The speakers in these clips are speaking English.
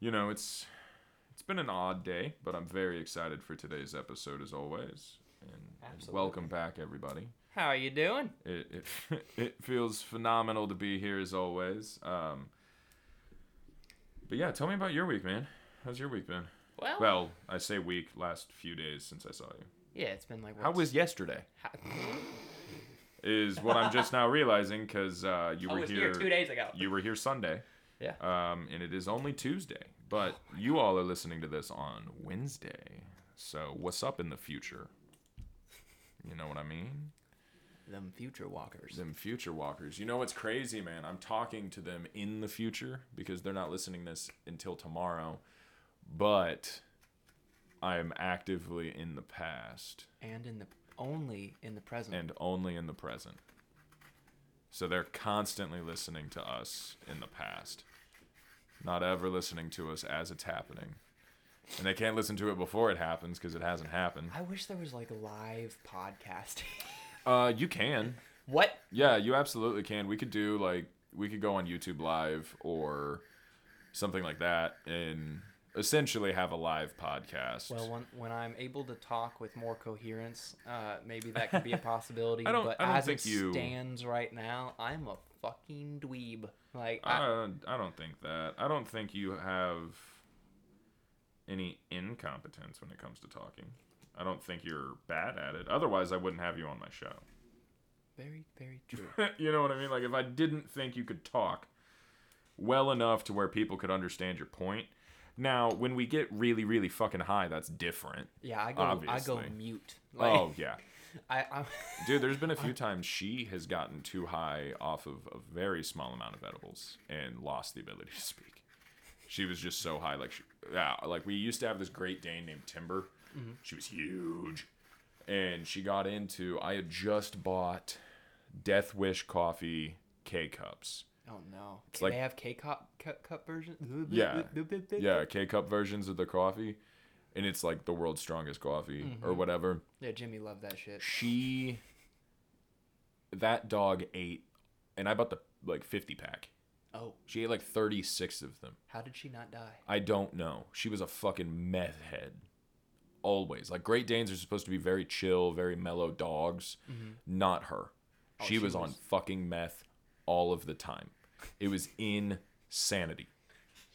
you know, it's been an odd day, but I'm very excited for today's episode as always. And welcome back, everybody. How are you doing? It feels phenomenal to be here as always. But yeah, tell me about your week, man. How's your week been? Well, I say week, last few days since I saw you. Yeah, it's been like... How was yesterday? Is what I'm just now realizing, because you were here 2 days ago. You were here Sunday. Yeah. And it is only Tuesday. But you all are listening to this on Wednesday. So what's up in the future? You know what I mean? Them future walkers. Them future walkers. You know what's crazy, man? I'm talking to them in the future because they're not listening to this until tomorrow. But I am actively in the past. And only in the present. And only in the present. So they're constantly listening to us in the past. Not ever listening to us as it's happening. And they can't listen to it before it happens because it hasn't happened. I wish there was like live podcasting. You can. What? Yeah, you absolutely can. We could go on YouTube Live or something like that and essentially have a live podcast. Well, when I'm able to talk with more coherence, maybe that could be a possibility. Stands right now, I'm a fucking dweeb. Like I don't think that. I don't think you have any incompetence when it comes to talking. I don't think you're bad at it. Otherwise, I wouldn't have you on my show. Very, very true. You know what I mean? Like, if I didn't think you could talk well enough to where people could understand your point. Now, when we get really, really fucking high, that's different. Yeah, I go mute. Like, oh, yeah. Dude, there's been a few times she has gotten too high off of a very small amount of edibles and lost the ability to speak. She was just so high. Like we used to have this Great Dane named Timber. Mm-hmm. She was huge. And she got into... I had just bought Death Wish coffee K-Cups. Oh, no. They have K-Cup versions? Yeah. Yeah, K-Cup versions of the coffee. And it's like the world's strongest coffee or whatever. Yeah, Jimmy loved that shit. That dog ate... And I bought the 50-pack. Oh. She ate 36 of them. How did she not die? I don't know. She was a fucking meth head. Always. Great Danes are supposed to be very chill, very mellow dogs. Mm-hmm. Not her. Oh, she was on fucking meth all of the time. It was insanity.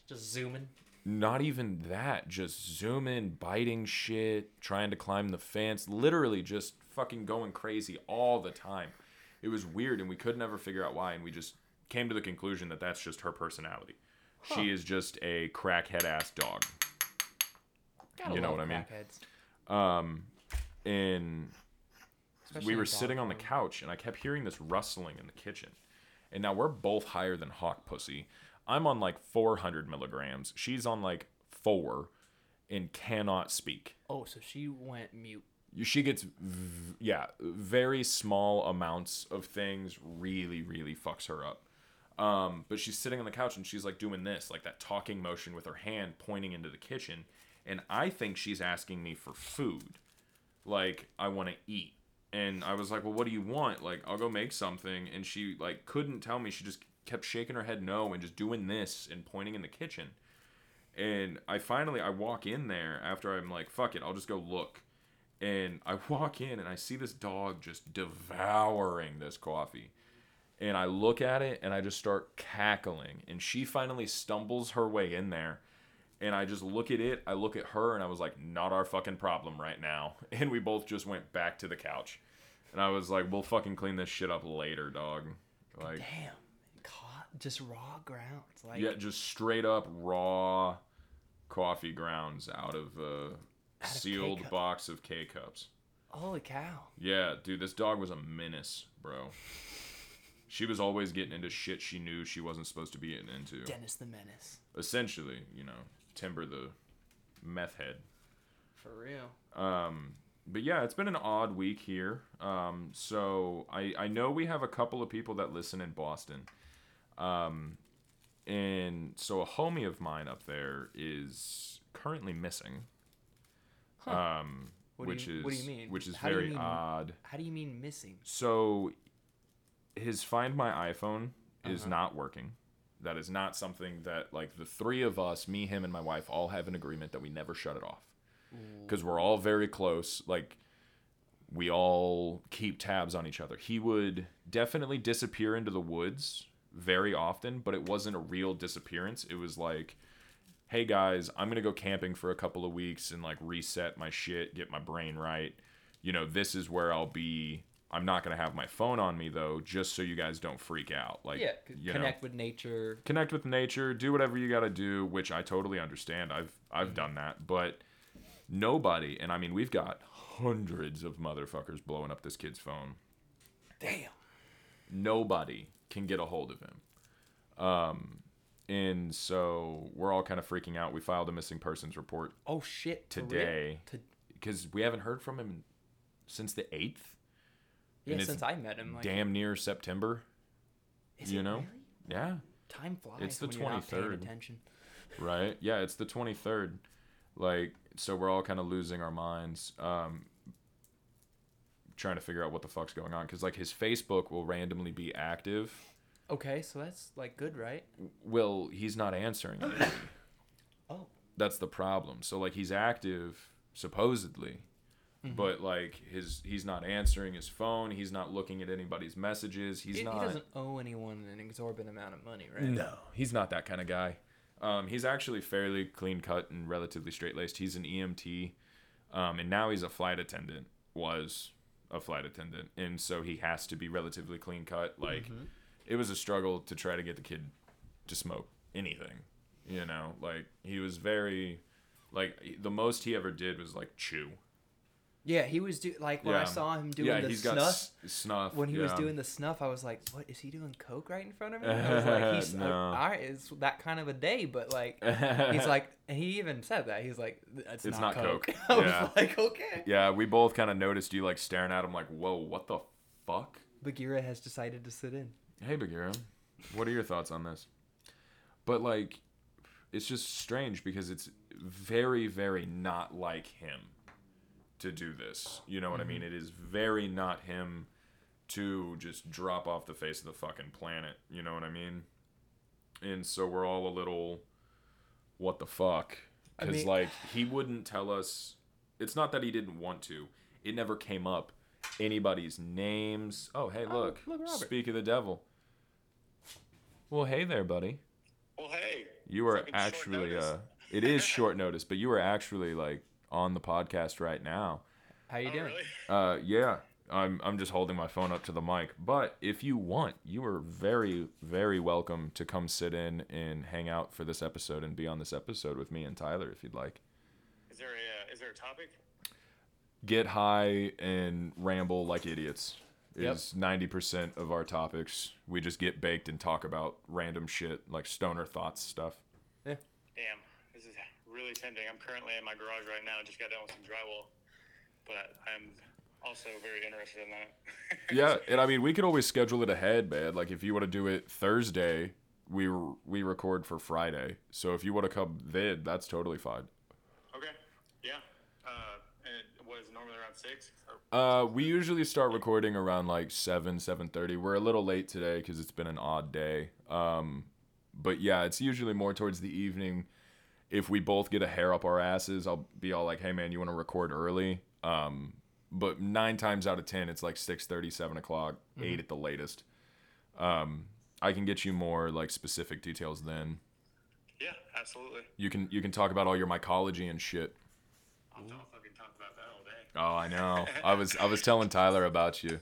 Just zooming? Not even that. Just zooming, biting shit, trying to climb the fence. Literally just fucking going crazy all the time. It was weird, and we could never figure out why, and we just came to the conclusion that that's just her personality. Huh. She is just a crackhead-ass dog. You know what I mean? And we were sitting on the couch, and I kept hearing this rustling in the kitchen. And now we're both higher than hawk pussy. I'm on 400 milligrams. She's on 4 and cannot speak. Oh, so she went mute. She gets, very small amounts of things really, really fucks her up. But she's sitting on the couch, and she's doing this, that talking motion with her hand pointing into the kitchen. And I think she's asking me for food. I want to eat. And I was like, well, what do you want? I'll go make something. And she, couldn't tell me. She just kept shaking her head no and just doing this and pointing in the kitchen. And I walk in there after I'm like, fuck it, I'll just go look. And I walk in and I see this dog just devouring this coffee. And I look at it and I just start cackling. And she finally stumbles her way in there. And I just look at it, I look at her, and I was like, not our fucking problem right now. And we both just went back to the couch. And I was like, we'll fucking clean this shit up later, dog. Damn. Caught just raw grounds. Yeah, just straight up raw coffee grounds out of a sealed box of K-Cups. Holy cow. Yeah, dude, this dog was a menace, bro. She was always getting into shit she knew she wasn't supposed to be getting into. Dennis the Menace. Essentially, Timber the meth head. For real. But yeah, it's been an odd week here. So I know we have a couple of people that listen in Boston. And so a homie of mine up there is currently missing. Huh. What do you mean? Which is very odd. How do you mean missing? So his Find My iPhone is not working. That is not something that, like, the three of us, me, him, and my wife, all have an agreement that we never shut it off. Because we're all very close. Like, we all keep tabs on each other. He would definitely disappear into the woods very often, but it wasn't a real disappearance. It was like, hey, guys, I'm going to go camping for a couple of weeks and, like, reset my shit, get my brain right. You know, this is where I'll be. I'm not going to have my phone on me, though, just so you guys don't freak out. Like, yeah, connect with nature. Connect with nature. Do whatever you got to do, which I totally understand. I've done that. But nobody, and I mean, we've got hundreds of motherfuckers blowing up this kid's phone. Damn. Nobody can get a hold of him. And so we're all kind of freaking out. We filed a missing persons report. Oh, shit. Today. Because we haven't heard from him since the 8th. Yeah, since I met him. Like, damn near September. Is you it know? Really? Yeah. Time flies. It's the 23rd. Right? Yeah, it's the 23rd. Like, so we're all kind of losing our minds, trying to figure out what the fuck's going on. Because, like, his Facebook will randomly be active. Okay, so that's, like, good, right? Well, he's not answering anybody. Oh. That's the problem. So, like, he's active, supposedly. Mm-hmm. But, like, he's not answering his phone. He's not looking at anybody's messages. He doesn't owe anyone an exorbitant amount of money, right? No, he's not that kind of guy. He's actually fairly clean-cut and relatively straight-laced. He's an EMT, and now he's a flight attendant, was a flight attendant. And so he has to be relatively clean-cut. Like, mm-hmm. It was a struggle to try to get the kid to smoke anything, you know? Like, he was very... Like, the most he ever did was, like, chew. Yeah, he was when I saw him doing the snuff. Got snuff. When he was doing the snuff, I was like, "What is he doing? Coke right in front of me?" I was like, "He's no. All right, it's that kind of a day." But like, he's like, and he even said that he's like, "It's not coke." I was like, "Okay." Yeah, we both kind of noticed you like staring at him, like, "Whoa, what the fuck?" Bagheera has decided to sit in. Hey, Bagheera, what are your thoughts on this? But like, it's just strange because it's very, very not like him to do this. You know what I mean? It is very not him to just drop off the face of the fucking planet. You know what I mean? And so we're all a little, what the fuck? Because, like, he wouldn't tell us. It's not that he didn't want to. It never came up. Anybody's names. Oh, hey, look Robert. Speak of the devil. Well, hey there, buddy. Well, hey. You are actually, it is short notice, but you were actually, like, on the podcast right now. How you doing? Really? I'm just holding my phone up to the mic, but if you want, you are very, very welcome to come sit in and hang out for this episode and be on this episode with me and Tyler if you'd like. Is there a topic? Get high and ramble like idiots is 90% of our topics. We just get baked and talk about random shit like stoner thoughts stuff. Yeah. Damn. This is really tempting. I'm currently in my garage right now. I just got done with some drywall, but I'm also very interested in that. Yeah, and I mean, we could always schedule it ahead, man. Like, if you want to do it Thursday, we record for Friday. So if you want to come then, that's totally fine. Okay. Yeah. And what is it, normally around 6? We usually start recording around like 7:30. We're a little late today because it's been an odd day. But yeah, it's usually more towards the evening. If we both get a hair up our asses, I'll be all like, hey, man, you want to record early? But 9 times out of 10, it's like 6:30, 7 o'clock, 8 at the latest. I can get you more like specific details then. Yeah, absolutely. You can talk about all your mycology and shit. I'll fucking talk about that all day. Oh, I know. I was telling Tyler about you.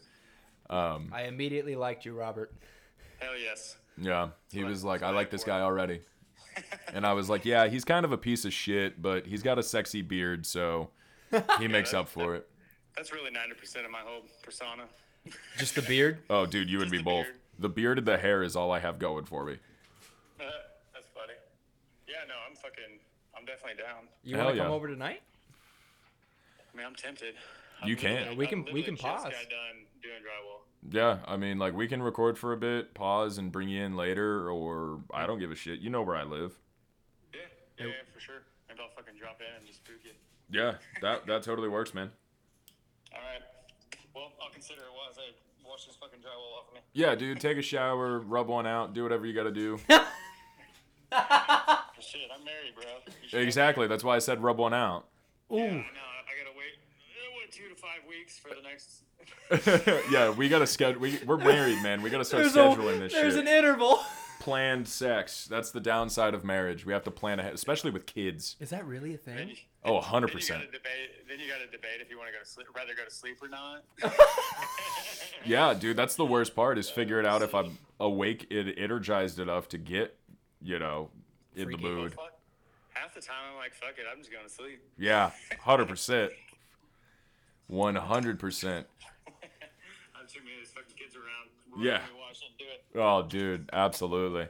I immediately liked you, Robert. Hell yes. Yeah, he was like, I like this guy already. And I was like, yeah, he's kind of a piece of shit, but he's got a sexy beard, so he makes up for it. That's really 90% of my whole persona. Just the beard? Oh, dude, you and me both. Beard. The beard and the hair is all I have going for me. That's funny. Yeah, no, I'm definitely down. You want to come over tonight? I mean, I'm tempted. You can. We can pause. Just got done doing drywall. Yeah, I mean, like, we can record for a bit, pause, and bring you in later, or I don't give a shit. You know where I live. Yeah, for sure. Maybe I'll fucking drop in and just spook you. Yeah, that totally works, man. All right. Well, I'll consider it was. Hey, wash this fucking drywall off of me. Yeah, dude, take a shower, rub one out, do whatever you got to do. Shit, I'm married, bro. Exactly. That's why I said rub one out. Ooh. Yeah, no, I gotta wait. 2 to 5 weeks for the next. Yeah, we gotta schedule. We're married, man. We gotta start scheduling this shit. There's an interval. Planned sex. That's the downside of marriage. We have to plan ahead, especially with kids. Is that really a thing? You, oh, 100%. Then you gotta debate if you want to go to sleep, rather go to sleep or not. Yeah, dude, that's the worst part is figure it out if I'm awake and energized enough to get, you know, in freaking the mood. Well, half the time I'm like, fuck it, I'm just going to sleep. Yeah, 100%. 100%. I'm too many of these fucking kids around. We're yeah. Do it. Oh, dude, absolutely.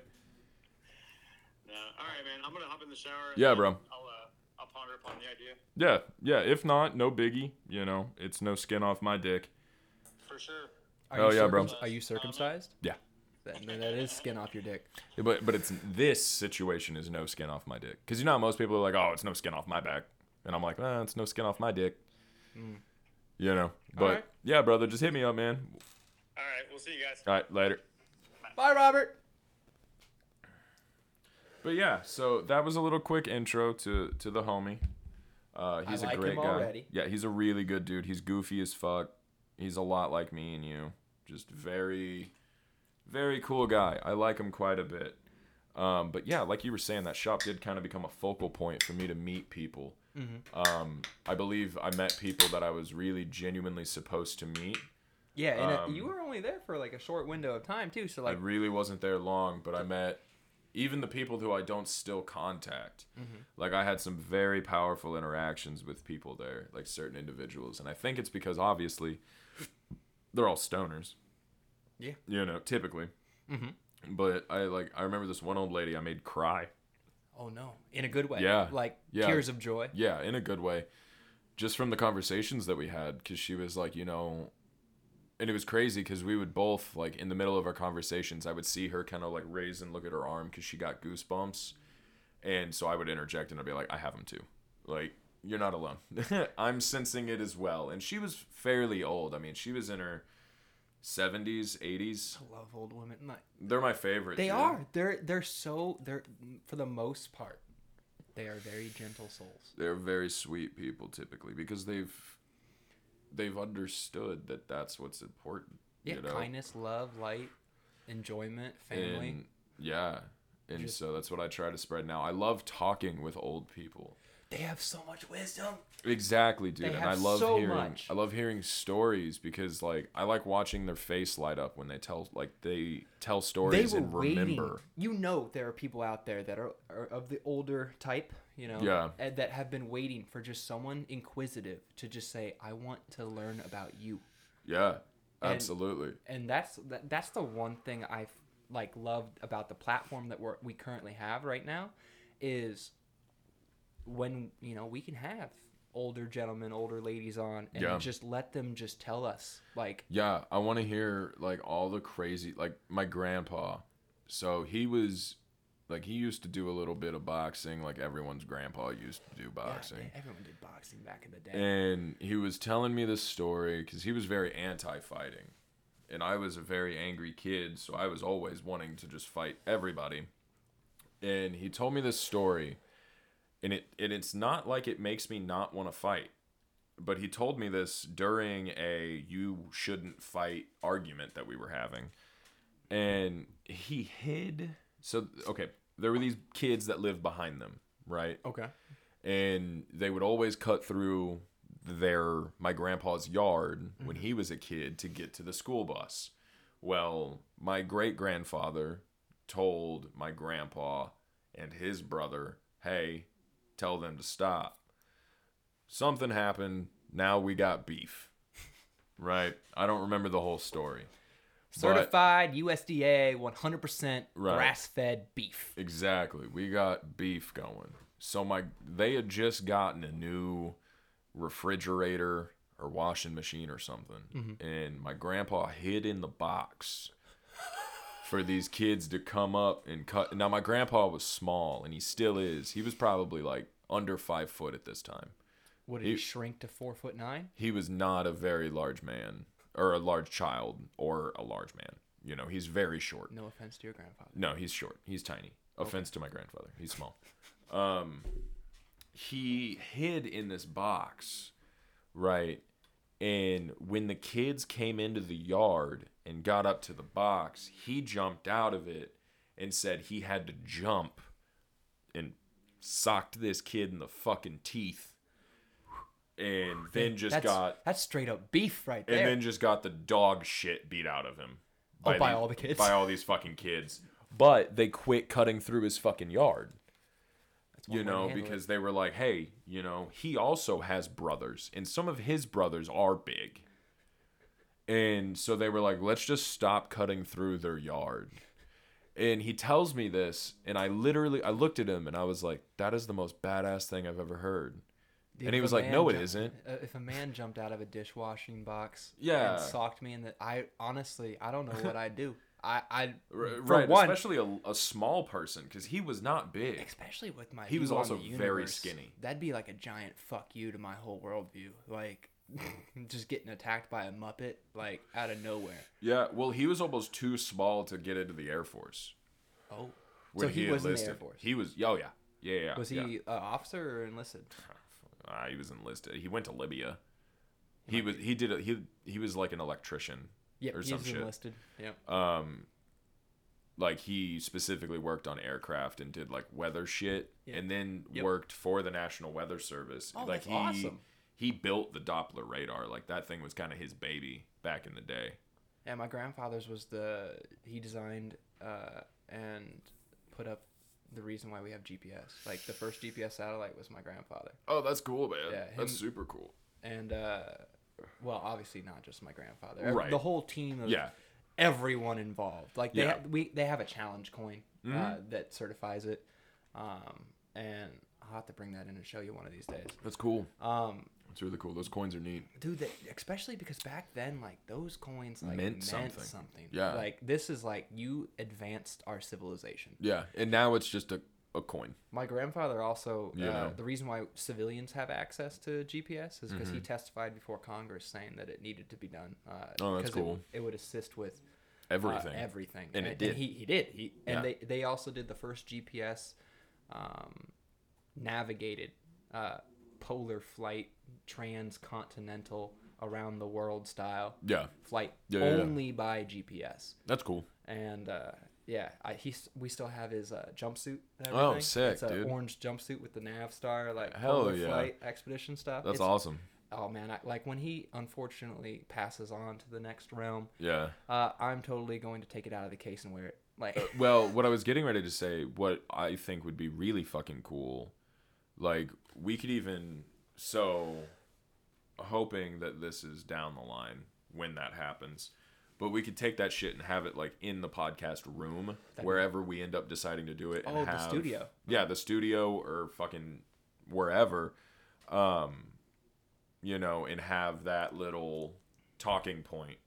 No. All right, man. I'm gonna hop in the shower. Yeah, bro. I'll ponder upon the idea. Yeah. If not, no biggie. You know, it's no skin off my dick. For sure. Bro. Are you circumcised? Yeah. That is skin off your dick. Yeah, but it's this situation is no skin off my dick because you know how most people are like, oh, it's no skin off my back, and I'm like, it's no skin off my dick. Mm. You know, but right. Yeah, brother, just hit me up, man. All right, we'll see you guys. All right, later. Bye, Robert. But yeah, so that was a little quick intro to the homie. He's a great guy. Already. Yeah, he's a really good dude. He's goofy as fuck. He's a lot like me and you. Just very, very cool guy. I like him quite a bit. But yeah, like you were saying, that shop did kind of become a focal point for me to meet people. Mm-hmm. I believe I met people that I was really genuinely supposed to meet. Yeah, and you were only there for like a short window of time too, so like I really wasn't there long, but I met even the people who I don't still contact. Mm-hmm. Like I had some very powerful interactions with people there, like certain individuals, and I think it's because obviously they're all stoners. Yeah. You know, typically. Mm-hmm. But I remember this one old lady I made cry. Oh no, in a good way. Yeah. Like tears of joy. Yeah, in a good way. Just from the conversations that we had, because she was like, you know, and it was crazy because we would both, like, in the middle of our conversations, I would see her kind of like raise and look at her arm because she got goosebumps. And so I would interject and I'd be like, I have them too. Like, you're not alone. I'm sensing it as well. And she was fairly old. I mean, she was in her 70s, 80s. I love old women. They're my favorite. They are. They're for the most part, they are very gentle souls. They're very sweet people typically because they've understood that that's what's important. Yeah, you know? Kindness, love, light, enjoyment, family. And so that's what I try to spread now. I love talking with old people. They have so much wisdom. Exactly, dude. They have I love hearing stories because like I like watching their face light up when they tell stories they and remember. You know, there are people out there that are of the older type, you know, that have been waiting for just someone inquisitive to just say, I want to learn about you. Yeah, absolutely. And that's the one thing I've like loved about the platform that we currently have right now is when, you know, we can have older gentlemen, older ladies on and just let them just tell us like, yeah, I want to hear like all the crazy, like my grandpa. So he was like, he used to do a little bit of boxing. Like everyone's grandpa used to do boxing. Yeah, everyone did boxing back in the day. And he was telling me this story cause he was very anti-fighting and I was a very angry kid. So I was always wanting to just fight everybody. And he told me this story. And it's not like it makes me not want to fight, but he told me this during a you shouldn't fight argument that we were having, and he hid. So okay, there were these kids that lived behind them, right? Okay, and they would always cut through my grandpa's yard when he was a kid to get to the school bus. Well, my great grandfather told my grandpa and his brother, hey, tell them to stop. Something happened. Now we got beef. Right? I don't remember the whole story. Certified USDA 100% grass-fed beef. Exactly. We got beef going. So they had just gotten a new refrigerator or washing machine or something. Mm-hmm. And my grandpa hid in the box for these kids to come up and cut. Now, my grandpa was small, and he still is. He was probably, like, under 5 foot at this time. What, did he shrink to 4'9"? He was not a very large man, or a large child, or a large man. You know, he's very short. No offense to your grandfather. No, he's short. He's tiny. Offense to my grandfather. He's small. He hid in this box, right? And when the kids came into the yard and got up to the box, he jumped out of it and said he had to jump and socked this kid in the fucking teeth. And then just that's straight up beef right there. And then just got the dog shit beat out of him. By all the kids. By all these fucking kids. But they quit cutting through his fucking yard. You know, because they were like, hey, you know, he also has brothers. And some of his brothers are big. And so they were like, let's just stop cutting through their yard. And he tells me this. And I looked at him and I was like, that is the most badass thing I've ever heard. Dude, and he was like, no, it isn't. If a man jumped out of a dishwashing box and socked me in the... I don't know what I'd do. Especially a small person, because he was not big. Especially with my He was also very skinny. That'd be like a giant fuck you to my whole worldview. Like, just getting attacked by a Muppet, like, out of nowhere. Yeah, well, he was almost too small to get into the Air Force. Oh. So he was enlisted. In the Air Force? He was, oh yeah. Yeah, yeah. Was he an officer or enlisted? He was enlisted. He went to Libya. He was like an electrician. Yep, or some shit. Enlisted. Yep. Like he specifically worked on aircraft and did like weather shit, and then worked for the National Weather Service. Oh, like that's awesome. He built the Doppler radar. Like that thing was kind of his baby back in the day. Yeah, my grandfather's was he designed and put up the reason why we have GPS. Like the first GPS satellite was my grandfather. Oh, that's cool, man. Yeah, that's super cool. And well, obviously not just my grandfather. Right. The whole team of everyone involved. Like they they have a challenge coin that certifies it. And I'll have to bring that in and show you one of these days. That's cool. It's really cool. Those coins are neat. Dude, especially because back then, like, those coins like, meant something. Yeah. Like, this is like, you advanced our civilization. Yeah, and now it's just a coin. My grandfather also, the reason why civilians have access to GPS is because he testified before Congress saying that it needed to be done. That's cool. It would assist with everything. Everything. And it did. And he did. They also did the first GPS navigated polar flight, transcontinental, around the world style flight only by GPS. That's cool. And we still have his jumpsuit and everything. Oh, sick, dude. It's an orange jumpsuit with the nav star, like polar flight expedition stuff. That's awesome. Oh, man. When he unfortunately passes on to the next realm, I'm totally going to take it out of the case and wear it. Like, well, what I was getting ready to say, what I think would be really fucking cool, like, we could even, so, hoping that this is down the line when that happens, but we could take that shit and have it, like, in the podcast room, wherever we end up deciding to do it. And the studio. Yeah, the studio or fucking wherever, you know, and have that little talking point,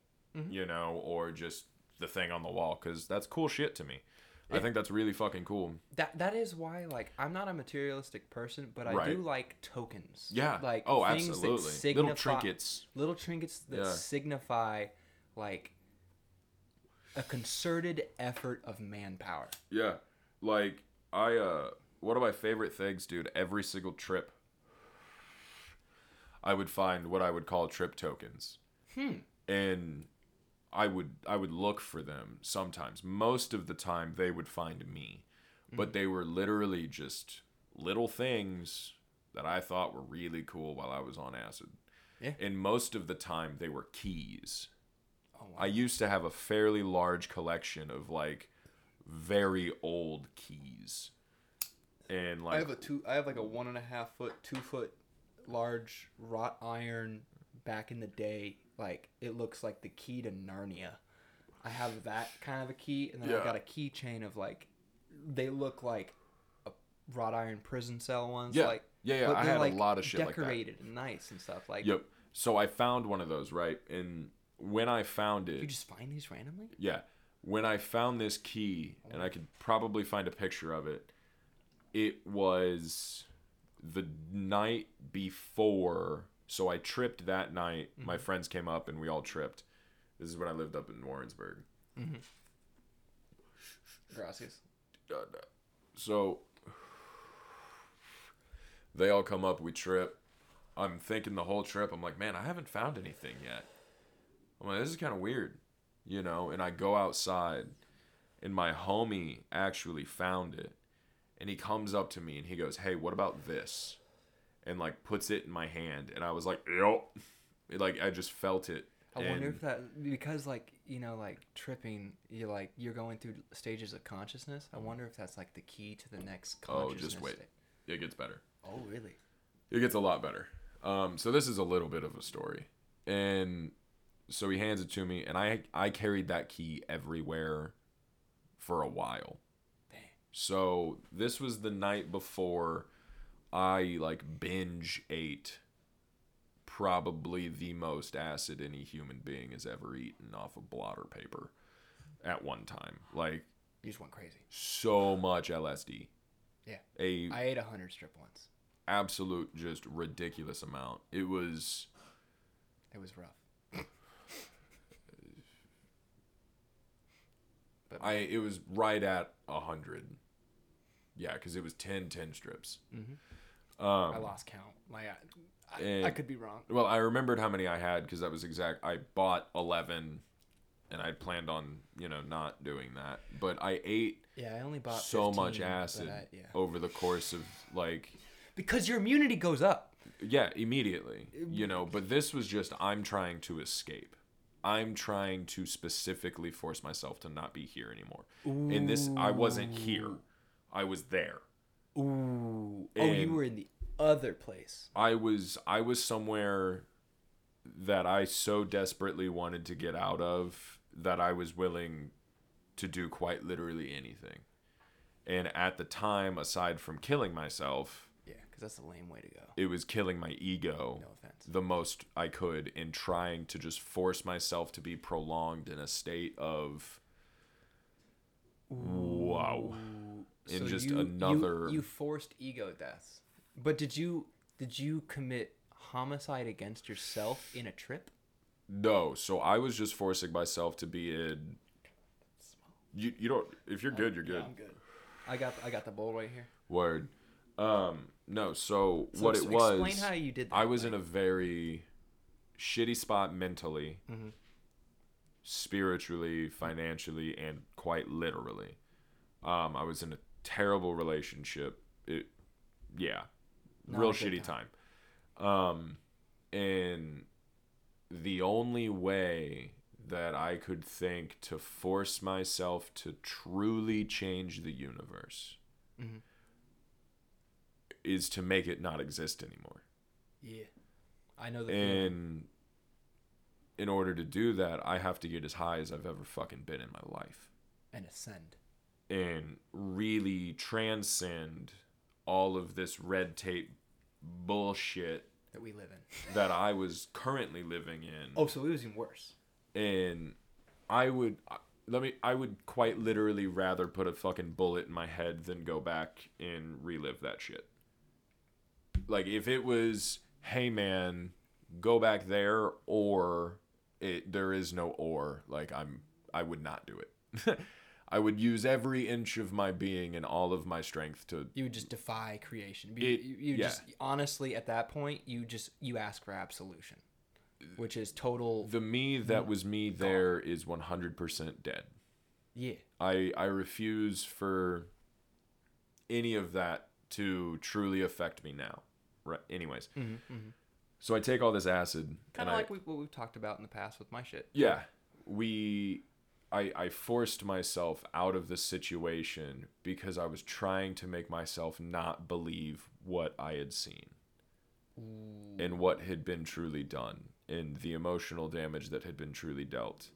you know, or just the thing on the wall, because that's cool shit to me. I think that's really fucking cool. That is why, like, I'm not a materialistic person, but I do like tokens. Yeah. Like, things absolutely. That signify, little trinkets. Little trinkets that signify, like, a concerted effort of manpower. Yeah. Like, one of my favorite things, dude, every single trip, I would find what I would call trip tokens. And I would look for them sometimes. Most of the time, they would find me. But they were literally just little things that I thought were really cool while I was on acid. Yeah. And most of the time, they were keys. Oh, wow. I used to have a fairly large collection of, like, very old keys. And like I have like a 1.5 foot, 2 foot large wrought iron back in the day. Like, it looks like the key to Narnia. I have that kind of a key, and then I've got a keychain of, like, they look like a wrought iron prison cell ones. Yeah, like, yeah. I had like a lot of shit like that. Decorated and nice and stuff. Like, yep. So I found one of those, right? And when I found it... You just find these randomly? Yeah. When I found this key, and I could probably find a picture of it, it was the night before... So I tripped that night. Mm-hmm. My friends came up and we all tripped. This is when I lived up in Warrensburg. Mm-hmm. Gracias. So they all come up, we trip. I'm thinking the whole trip, I'm like, man, I haven't found anything yet. I'm like, this is kind of weird, you know? And I go outside, and my homie actually found it. And he comes up to me, and he goes, hey, what about this? And, like, puts it in my hand. And I was like, yo. Like, I just felt it. I wonder if that, because, like, you know, like, tripping, you're, like, you're going through stages of consciousness. I wonder if that's, like, the key to the next consciousness. Oh, just wait. It gets better. Oh, really? It gets a lot better. So this is a little bit of a story. And so he hands it to me, and I carried that key everywhere for a while. Dang. So this was the night before I, like, binge ate probably the most acid any human being has ever eaten off of blotter paper at one time. Like, you just went crazy. So much LSD. Yeah. I ate 100 strip once. Absolute, just ridiculous amount. It was rough. But it was right at 100. Yeah, because it was 10 strips. Mm-hmm. I lost count. Like, I could be wrong. Well, I remembered how many I had because that was exact. I bought 11, and I planned on not doing that. But I ate. Yeah, I only bought so 15, much acid over the course of like. Because your immunity goes up. Yeah, immediately. But this was just, I'm trying to escape. I'm trying to specifically force myself to not be here anymore. Ooh. And this, I wasn't here. I was there. Ooh. And you were in the other place. I was somewhere that I so desperately wanted to get out of that I was willing to do quite literally anything. And at the time, aside from killing myself... That's the lame way to go. It was killing my ego, no offense, the most I could in trying to just force myself to be prolonged in a state of wow. And so just you forced ego deaths. But did you commit homicide against yourself in a trip? No, so I was just forcing myself to be in. You don't. If you're good, you're good. Yeah, I'm good. I got the bowl right here. Word. No, so what it was, explain how you did that. I was in a very shitty spot mentally, mm-hmm. spiritually, financially, and quite literally. I was in a terrible relationship. Real shitty time. And the only way that I could think to force myself to truly change the universe, mm-hmm. is to make it not exist anymore. Yeah. I know that. And in order to do that, I have to get as high as I've ever fucking been in my life. And ascend. And really transcend all of this red tape bullshit that we live in. That I was currently living in. Oh, so it was even worse. And I would quite literally rather put a fucking bullet in my head than go back and relive that shit. Like, if it was, hey, man, go back there, or there is no or. Like, I would not do it. I would use every inch of my being and all of my strength to... You would just defy creation. Just, honestly, at that point, you ask for absolution, which is total... The me that was me there is 100% dead. Yeah. I refuse for any of that to truly affect me now. Right. Anyways, mm-hmm. So I take all this acid, kind of like what we've talked about in the past with my shit. Yeah, I forced myself out of the situation because I was trying to make myself not believe what I had seen. Ooh. And what had been truly done, and the emotional damage that had been truly dealt,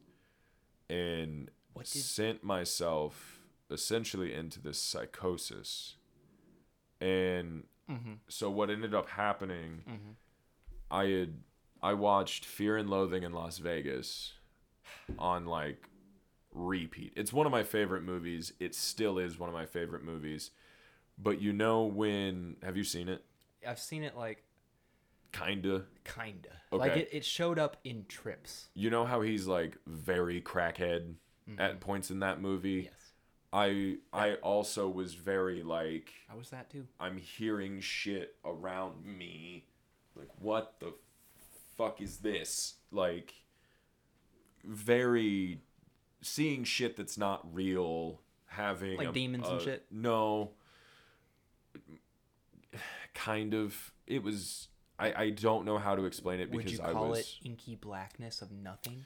and sent myself essentially into this psychosis. And mm-hmm. So what ended up happening, mm-hmm. I watched Fear and Loathing in Las Vegas on like repeat. It's one of my favorite movies. It still is one of my favorite movies. But have you seen it? I've seen it like kinda. Okay. Like it showed up in trips. You know how he's like very crackhead mm-hmm. at points in that movie? Yes. I also was very like... I was that too. I'm hearing shit around me. Like, what the fuck is this? Like, very... Seeing shit that's not real, having... Like demons and shit? No. Kind of. It was... I don't know how to explain it because I was... Would you call it inky blackness of nothing?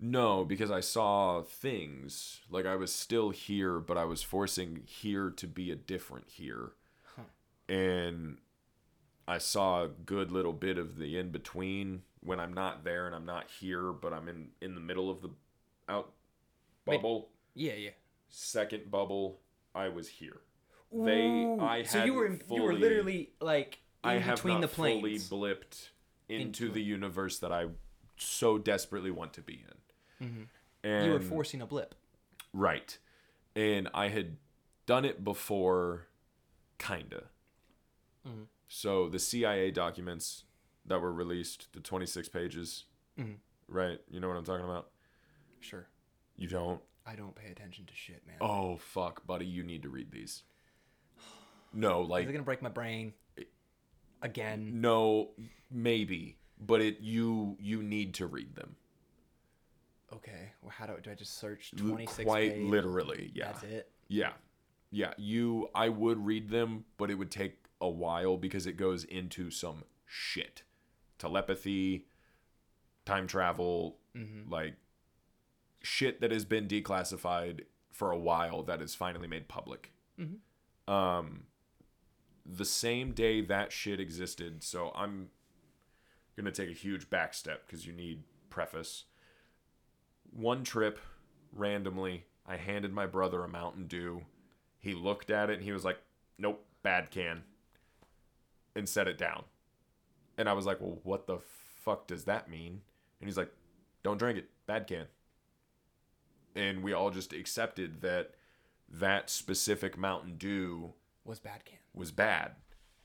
No, because I saw things. Like, I was still here, but I was forcing here to be a different here. Huh. And I saw a good little bit of the in-between when I'm not there and I'm not here, but I'm in the middle of the out bubble. Wait, yeah. Second bubble, I was here. Ooh, you were literally, like... I have not fully blipped into the universe that I so desperately want to be in. Mm-hmm. And you were forcing a blip. Right. And I had done it before, kind of. Mm-hmm. So the CIA documents that were released, the 26 pages, mm-hmm. right? You know what I'm talking about? Sure. You don't? I don't pay attention to shit, man. Oh, fuck, buddy. You need to read these. No, like... Is it going to break my brain? Again, no, maybe, but you need to read them. Okay, well, how do I just search 26? Quite literally, yeah. That's it. Yeah. I would read them, but it would take a while because it goes into some shit, telepathy, time travel, mm-hmm. like shit that has been declassified for a while that is finally made public. Mm-hmm. The same day that shit existed, so I'm going to take a huge back step because you need preface. One trip, randomly, I handed my brother a Mountain Dew. He looked at it and he was like, nope, bad can. And set it down. And I was like, well, what the fuck does that mean? And he's like, don't drink it, bad can. And we all just accepted that specific Mountain Dew... Was bad can. Was bad.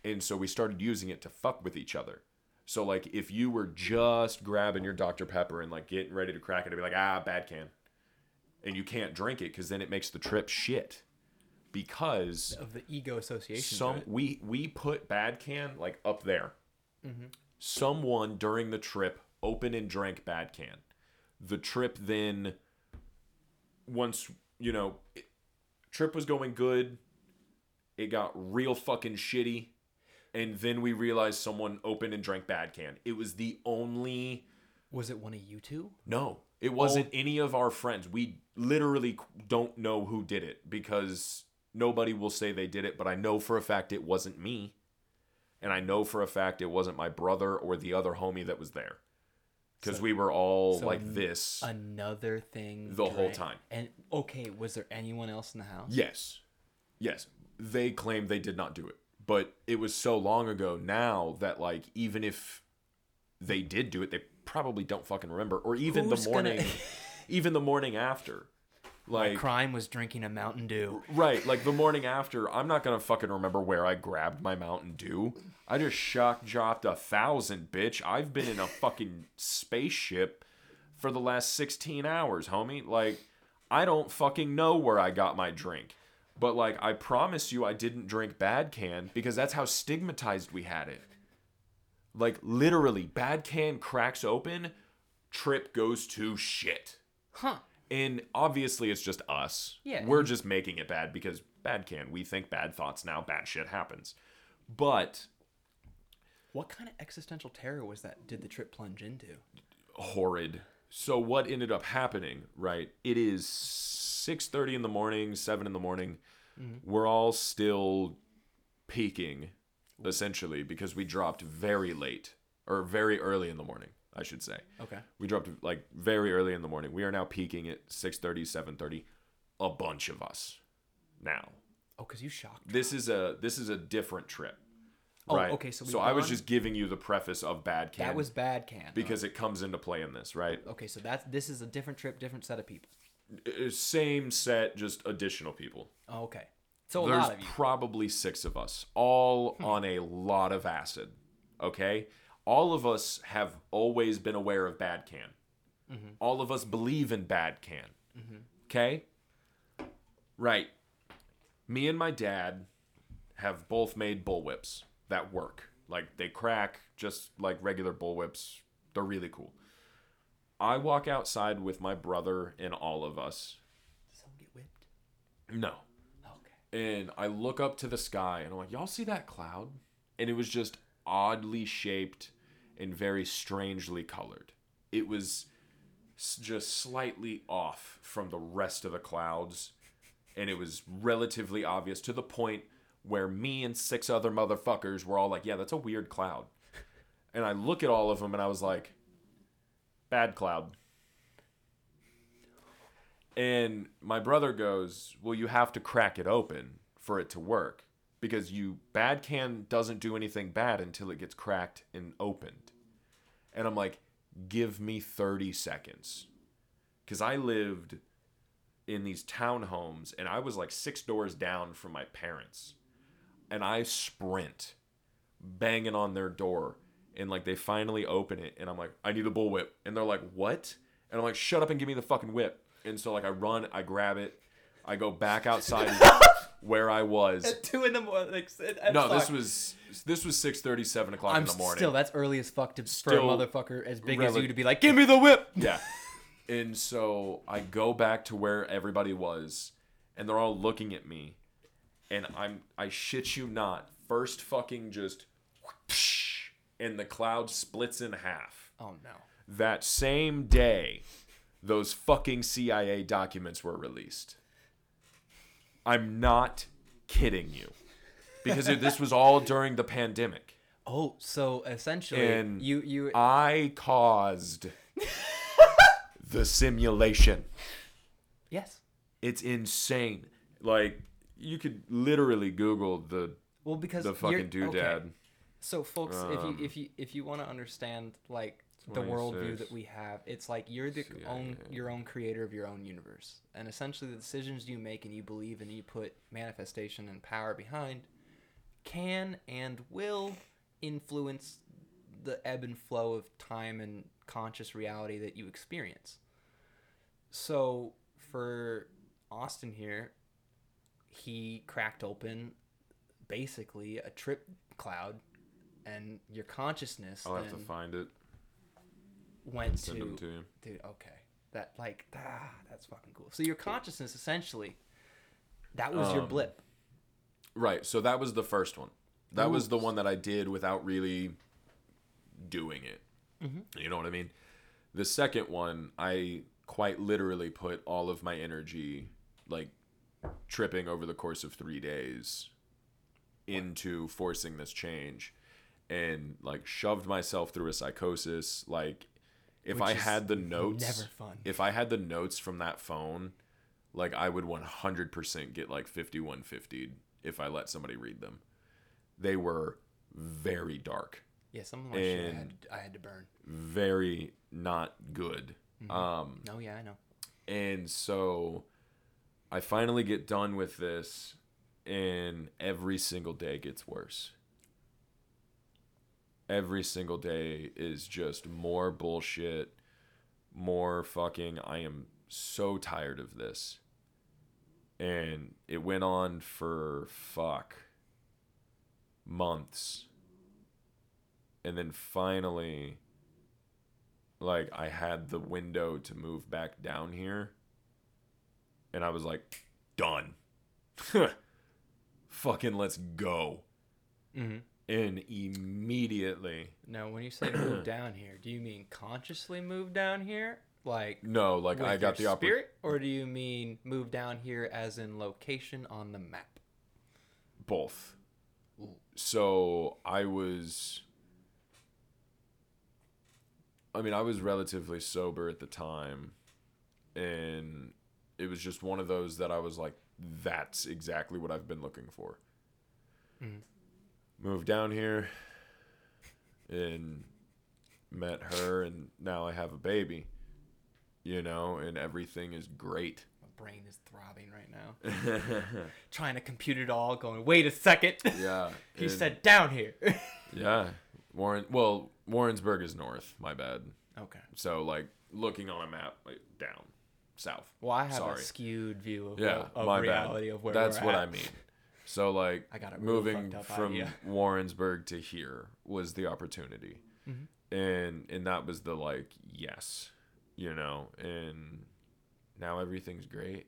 And so we started using it to fuck with each other. So, like, if you were just grabbing your Dr. Pepper and, like, getting ready to crack it, it'd be like, bad can. And you can't drink it because then it makes the trip shit. Because... Of the ego association. We put bad can, like, up there. Mm-hmm. Someone during the trip opened and drank bad can. The trip then... Once, you know... Trip was going good... It got real fucking shitty, and then we realized someone opened and drank bad can. It was the only... Was it one of you two? No, it wasn't any of our friends. We literally don't know who did it because nobody will say they did it, but I know for a fact it wasn't me, and I know for a fact it wasn't my brother or the other homie that was there because we were all like this. Another thing. The whole time. And okay, was there anyone else in the house? Yes. They claimed they did not do it, but it was so long ago now that, like, even if they did do it, they probably don't fucking remember. Or even even the morning after, like, my crime was drinking a Mountain Dew. Right, like the morning after, I'm not gonna fucking remember where I grabbed my Mountain Dew. I just shock dropped 1,000, bitch. I've been in a fucking spaceship for the last 16 hours, homie. Like, I don't fucking know where I got my drink. But, like, I promise you I didn't drink bad can because that's how stigmatized we had it. Like, literally, bad can cracks open, Trip goes to shit. Huh. And obviously it's just us. Yeah. We're just making it bad because bad can. We think bad thoughts now, bad shit happens. But... What kind of existential terror was that did the Trip plunge into? Horrid. So what ended up happening, right, it is... 6:30 in the morning, 7 in the morning, mm-hmm. we're all still peaking, essentially, because we dropped very late, or very early in the morning, I should say. Okay. We dropped, like, very early in the morning. We are now peaking at 6:30, 7:30, a bunch of us now. Oh, because you shocked me. This is a different trip. Oh, right? Okay. So I was just giving you the preface of bad can. That was bad can. Because it comes into play in this, right? Okay, so this is a different trip, different set of people. Same set, just additional people. Oh, okay. So there's a lot of you. Probably 6 of us, all on a lot of acid, okay? All of us have always been aware of bad can. Mm-hmm. All of us believe in bad can, mm-hmm. okay? Right. Me and my dad have both made bullwhips that work. Like, they crack just like regular bullwhips. They're really cool. I walk outside with my brother and all of us. Did someone get whipped? No. Okay. And I look up to the sky, and I'm like, y'all see that cloud? And it was just oddly shaped and very strangely colored. It was just slightly off from the rest of the clouds, and it was relatively obvious to the point where me and six other motherfuckers were all like, yeah, that's a weird cloud. And I look at all of them, and I was like, bad cloud. And my brother goes, well, you have to crack it open for it to work. Because bad can doesn't do anything bad until it gets cracked and opened. And I'm like, give me 30 seconds. Because I lived in these townhomes, and I was like 6 doors down from my parents. And I sprint, banging on their door, and like they finally open it, and I'm like, I need a bullwhip. And they're like, what? And I'm like, shut up and give me the fucking whip. And so like I run, I grab it, I go back outside where I was. At 2 a.m. This was 6:30, 7 o'clock in the morning. Still, that's early as fuck for a motherfucker as big as you to be like, give me the whip. Yeah. And so I go back to where everybody was, and they're all looking at me, and I shit you not, first fucking just, and the cloud splits in half. Oh no. That same day, those fucking CIA documents were released. I'm not kidding you. Because this was all during the pandemic. Oh, so essentially and you I caused the simulation. Yes. It's insane. Like, you could literally Google the fucking doodad. Okay. So folks, if you want to understand like the worldview that we have, it's like you're your own creator of your own universe, and essentially the decisions you make and you believe and you put manifestation and power behind can and will influence the ebb and flow of time and conscious reality that you experience. So for Austin here, he cracked open basically a trip cloud, and your consciousness. I'll have to find it. Went send to, them to you. Dude, okay, that like that's fucking cool. So your consciousness, essentially, that was your blip, right? So that was the first one. That was the one that I did without really doing it. Mm-hmm. You know what I mean? The second one, I quite literally put all of my energy, like tripping over the course of 3 days, into forcing this change, and like shoved myself through a psychosis, like. If I had the notes from that phone, like I would 100% get like 5150'd if I let somebody read them. They were very dark. Yeah, something like shit I had to burn. Very not good. Mm-hmm. Oh yeah, I know. And so I finally get done with this, and every single day gets worse. Every single day is just more bullshit, more fucking, I am so tired of this. And it went on for months. And then finally, like, I had the window to move back down here. And I was like, done. Fucking let's go. Mm-hmm. And immediately. Now, when you say move down here, do you mean consciously move down here? Like no, like I got the spirit, or do you mean move down here as in location on the map? Both. Ooh. So I was relatively sober at the time, and it was just one of those that I was like, that's exactly what I've been looking for. Mm-hmm. Moved down here and met her, and now I have a baby, you know, and everything is great. My brain is throbbing right now. Trying to compute it all, going, wait a second. Yeah. He said down here. Yeah. Warrensburg is north, my bad. Okay. So, like, looking on a map, like, down. south. Well, I have a skewed view of, of reality of where that's we're at. That's what I mean. So, like, I got moving really from Warrensburg to here was the opportunity. Mm-hmm. And that was the, like, yes, you know. And now everything's great.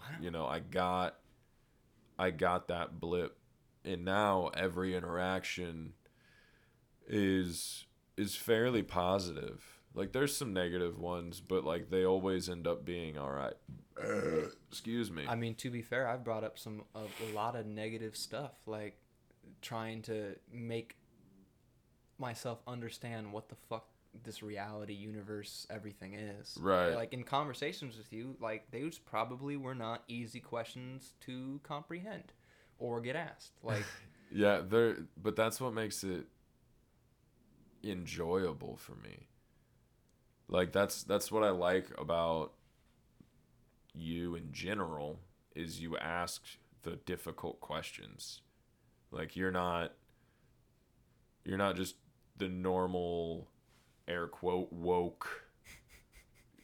Wow. You know, I got that blip. And now every interaction is fairly positive. Like, there's some negative ones, but, like, they always end up being all right. Excuse me. I mean, to be fair, I've brought up a lot of negative stuff, like trying to make myself understand what the fuck this reality universe everything is. Right. Like, in conversations with you, like, those probably were not easy questions to comprehend or get asked. Like, yeah, but that's what makes it enjoyable for me. Like, that's what I like about you in general, is you ask the difficult questions. Like, you're not just the normal air quote woke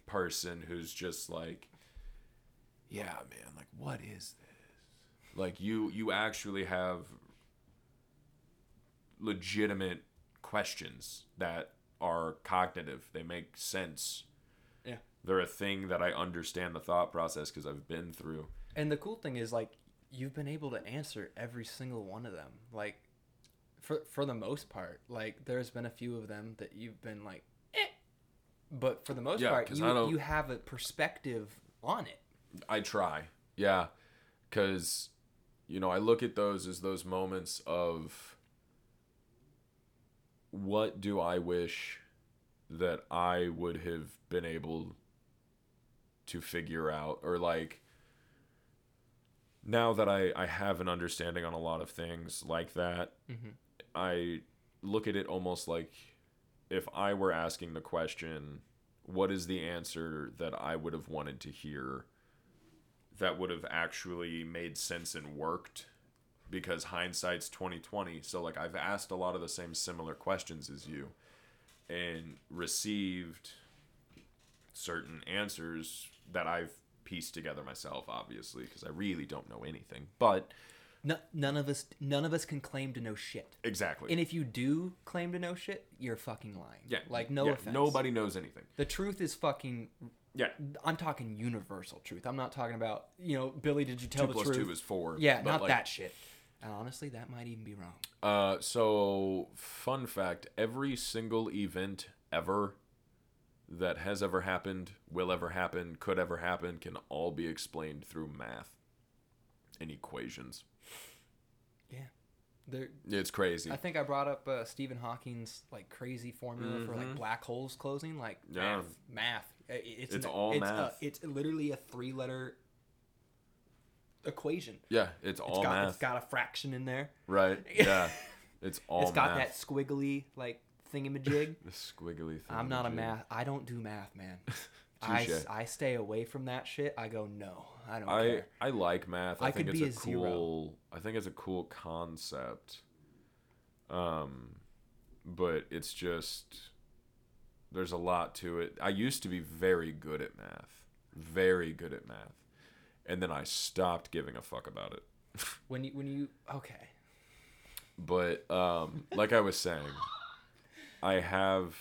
person who's just like, yeah, man, like, what is this? Like, you actually have legitimate questions that are cognitive. They make sense. Yeah. They're a thing that I understand the thought process because I've been through. And the cool thing is, like, you've been able to answer every single one of them. Like, for the most part, like, there's been a few of them that you've been like, eh. But for the most part, you have a perspective on it. I try. Yeah. Because, you know, I look at those as those moments of, what do I wish that I would have been able to figure out? Or, like, now that I have an understanding on a lot of things like that, mm-hmm. I look at it almost like if I were asking the question, what is the answer that I would have wanted to hear that would have actually made sense and worked? Because hindsight's 20/20, so, like, I've asked a lot of the same similar questions as you and received certain answers that I've pieced together myself, obviously, because I really don't know anything. But none of us can claim to know shit. Exactly. And if you do claim to know shit, you're fucking lying. Yeah. Like, no offense. Nobody knows anything. The truth is fucking... Yeah. I'm talking universal truth. I'm not talking about, you know, Billy, did you tell the truth? 2 + 2 = 4. Yeah, not like, that shit. And honestly, that might even be wrong. So, fun fact, every single event ever that has ever happened, will ever happen, could ever happen, can all be explained through math and equations. Yeah. It's crazy. I think I brought up Stephen Hawking's, like, crazy formula mm-hmm. for, like, black holes closing. Like, math. It's all math. It's literally a 3-letter equation. Yeah, it's all math. It's got a fraction in there. Right, yeah. It's all math. It's got that squiggly, like, thingamajig. The squiggly thingamajig. I'm not a math. I don't do math, man. I stay away from that shit. I go, no, I don't care. I like math. I think it's a cool... I think it's a cool concept. But it's just... There's a lot to it. I used to be very good at math. Very good at math. And then I stopped giving a fuck about it. When you okay. But like I was saying, I have,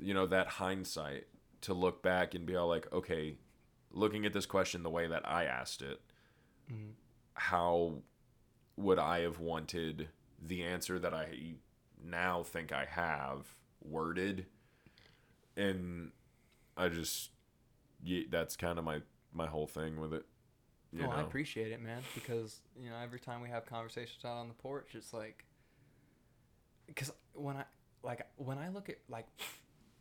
you know, that hindsight to look back and be all like, okay, looking at this question the way that I asked it, mm-hmm. how would I have wanted the answer that I now think I have worded? And I just, that's kind of my whole thing with it. I appreciate it, man, because, you know, every time we have conversations out on the porch, it's like, because when I look at, like,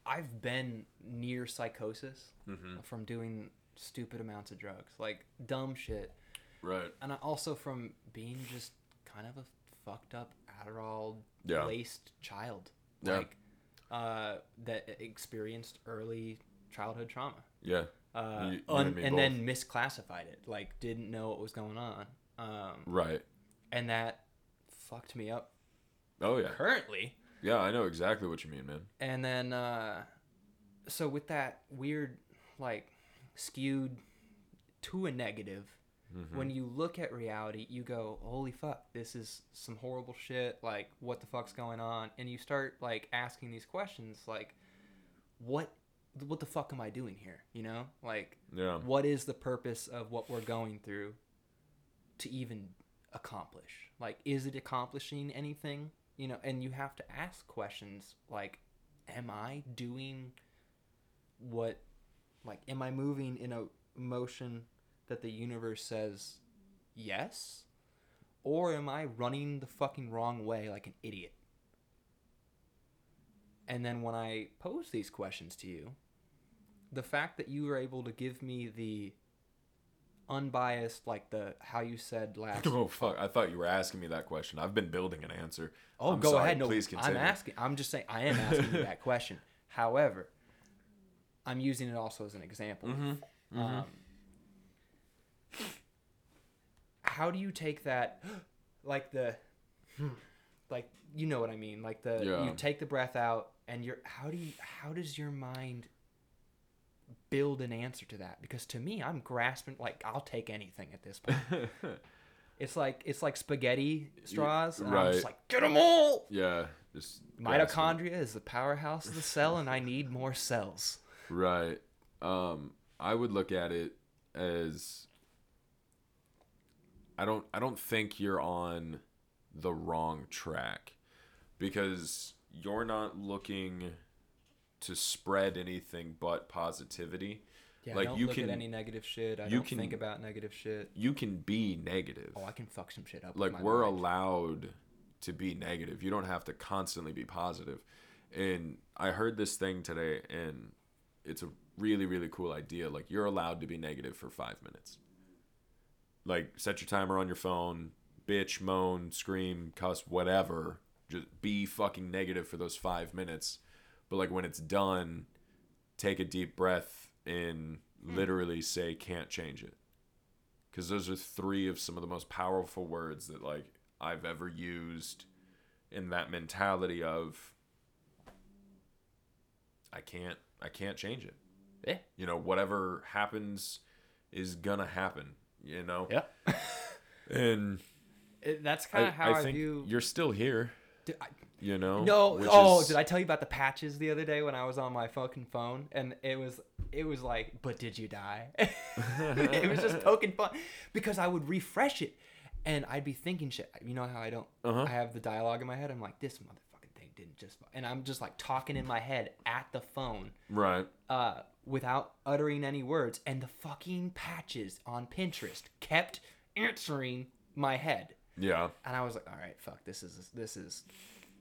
I've been near psychosis mm-hmm. from doing stupid amounts of drugs, like dumb shit, right? And I also from being just kind of a fucked up Adderall laced child, like that experienced early childhood trauma. Yeah. And then misclassified it, like didn't know what was going on. Right. And that fucked me up. Oh yeah. Currently. Yeah, I know exactly what you mean, man. And then, so with that weird, like, skewed to a negative. Mm-hmm. When you look at reality, you go, holy fuck, this is some horrible shit. Like, what the fuck's going on? And you start, like, asking these questions, like, what the fuck am I doing here? You know? Like, yeah. What is the purpose of what we're going through to even accomplish? Like, is it accomplishing anything? You know? And you have to ask questions like, am I doing what, like, am I moving in a motion that the universe says yes, or am I running the fucking wrong way like an idiot? And then when I pose these questions to you, the fact that you were able to give me the unbiased, like the how you said last. Oh fuck! I thought you were asking me that question. I've been building an answer. Oh, I'm go sorry. Ahead. No, please continue. I'm just saying. I am asking you that question. However, I'm using it also as an example. Mm-hmm. Mm-hmm. How do you take that, like the, like, you know what I mean? Like the, yeah. You take the breath out and you're, how does your mind build an answer to that? Because to me, I'm grasping, like, I'll take anything at this point. It's like spaghetti straws. And right. I'm just like, get them all. Yeah. Just mitochondria is the powerhouse of the cell and I need more cells. Right. I would look at it as, I don't think you're on the wrong track, because you're not looking to spread anything but positivity. Yeah, like, I don't you look can, at any negative shit. I don't think about negative shit. You can be negative. Oh, I can fuck some shit up. Like, with my we're mind. Allowed to be negative. You don't have to constantly be positive. And I heard this thing today, and it's a really, really cool idea. Like, you're allowed to be negative for 5 minutes. Like, set your timer on your phone, bitch, moan, scream, cuss, whatever. Just be fucking negative for those 5 minutes. But, like, when it's done, take a deep breath and literally say, can't change it. Because those are three of some of the most powerful words that, like, I've ever used in that mentality of, I can't change it. Yeah. You know, whatever happens is gonna happen. You know? Yeah. And that's kind of how I think view. You're still here. You know? No. Oh, did I tell you about the patches the other day when I was on my fucking phone? And it was like, but did you die? It was just poking fun. Because I would refresh it and I'd be thinking shit. You know how I don't, I have the dialogue in my head. I'm like, this motherfucking thing didn't just, and I'm just like talking in my head at the phone. Right. Without uttering any words, and the fucking patches on Pinterest kept answering my head. Yeah. And I was like, all right, fuck, this is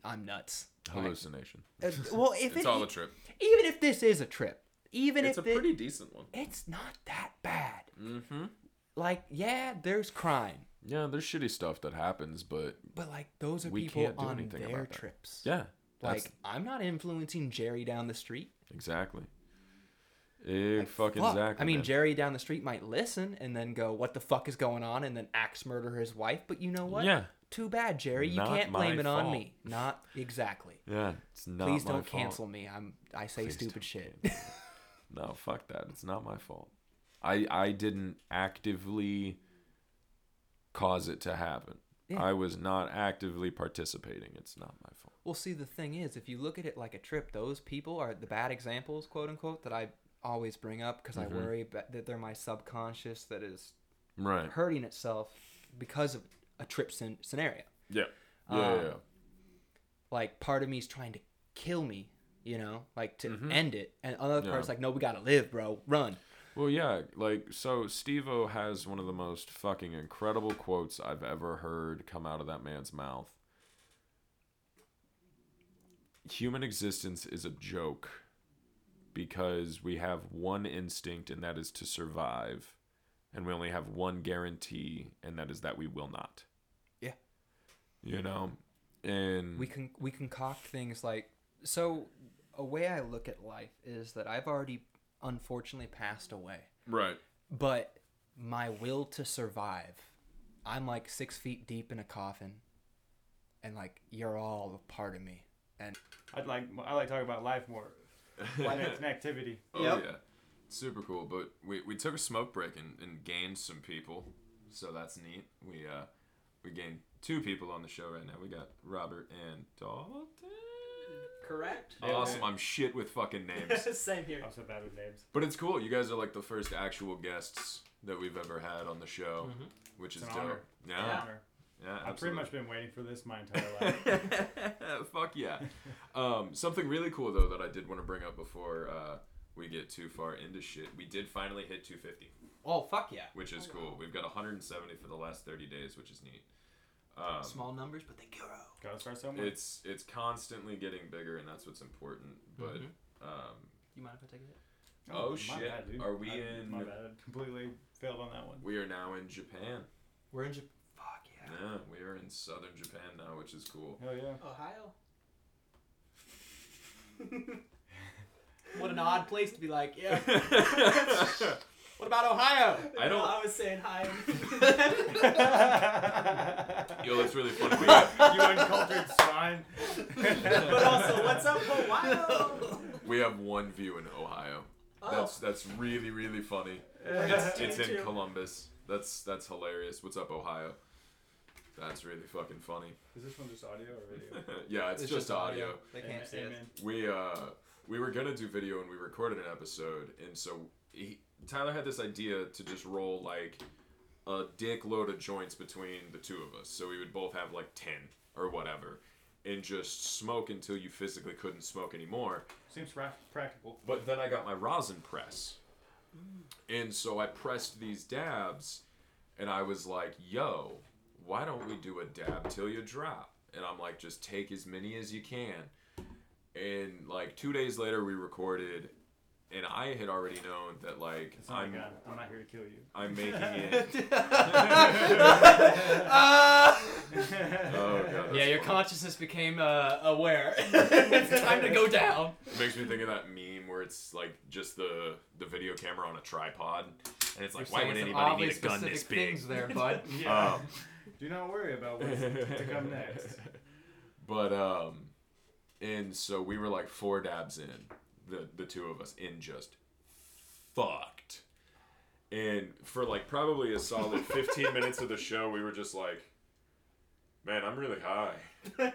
I'm nuts. Hallucination. Like, well, if it's all a trip. Even if this is a trip. Even it's if it's a pretty decent one. It's not that bad. Mm-hmm. Like, yeah, there's crime. Yeah, there's shitty stuff that happens, but like those are people on their trips. Yeah. Like, I'm not influencing Jerry down the street. Exactly. Like, fucking fuck. Exactly. I mean, man. Jerry down the street might listen and then go, what the fuck is going on? And then axe murder his wife. But you know what? Yeah. Too bad, Jerry. You can't blame it on me. Not exactly. Yeah. It's not my fault. Please don't cancel me. I say stupid shit. No, fuck that. It's not my fault. I didn't actively cause it to happen. Yeah. I was not actively participating. It's not my fault. Well, see, the thing is, if you look at it like a trip, those people are the bad examples, quote unquote, that I always bring up because I worry that they're my subconscious that is hurting itself because of a trip scenario. Yeah. Yeah. Like, part of me is trying to kill me, you know, like to end it. And another part's like, no, we got to live, bro. Run. Well, yeah. Like, so Steve-O has one of the most fucking incredible quotes I've ever heard come out of that man's mouth. Human existence is a joke. Because we have one instinct, and that is to survive. And we only have one guarantee, and that is that we will not. Yeah. You know? And we concoct things like... So, a way I look at life is that I've already, unfortunately, passed away. Right. But my will to survive, I'm like 6 feet deep in a coffin. And, like, you're all a part of me. And I like talking about life more. Why that's an activity. Oh, yep. Yeah. super cool. But we took a smoke break and gained some people, so that's neat. We gained two people on the show right now. We got Robbert and Dalton. Correct. Awesome. I'm shit with fucking names. Same here. I'm so bad with names. But it's cool. You guys are like the first actual guests that we've ever had on the show, mm-hmm. which is dope. Honor. Yeah. An honor. Yeah, I've pretty much been waiting for this my entire life. Fuck yeah. Something really cool, though, that I did want to bring up before we get too far into shit. We did finally hit 250. Oh, fuck yeah. Which is cool. We've got 170 for the last 30 days, which is neat. Small numbers, but they grow. Gotta start somewhere. It's constantly getting bigger, and that's what's important. But you mind if I take a hit? Oh, shit. Bad, dude. Are we in... My bad. I completely failed on that one. We are now in Japan. We're in Japan. Yeah, we are in southern Japan now, which is cool. Hell yeah. Ohio. What an odd place to be like, yeah. What about Ohio? I was saying hi. Yo, that's really funny. You uncultured swine. But also, what's up, Ohio? We have one view in Ohio. Oh. That's really, really funny. It's in Columbus. That's hilarious. What's up, Ohio? That's really fucking funny. Is this one just audio or video? Yeah, it's just audio. They can't see it. We were gonna do video and we recorded an episode, and so Tyler had this idea to just roll like a dick load of joints between the two of us, so we would both have like 10 or whatever, and just smoke until you physically couldn't smoke anymore. Seems practical. But then I got my rosin press, and so I pressed these dabs, and I was like, yo. Why don't we do a dab till you drop? And I'm like, just take as many as you can. And like 2 days later, we recorded, and I had already known that like I'm not here to kill you. I'm making it. Oh god. Yeah, your funny. Consciousness became aware. It's time to go down. It makes me think of that meme where it's like just the video camera on a tripod, and it's like, why would anybody need a gun this big? There, bud. Yeah. Do not worry about what's to come next. But, and so we were like 4 dabs in, the two of us, and just fucked. And for like probably a solid 15 minutes of the show, we were just like, man, I'm really high.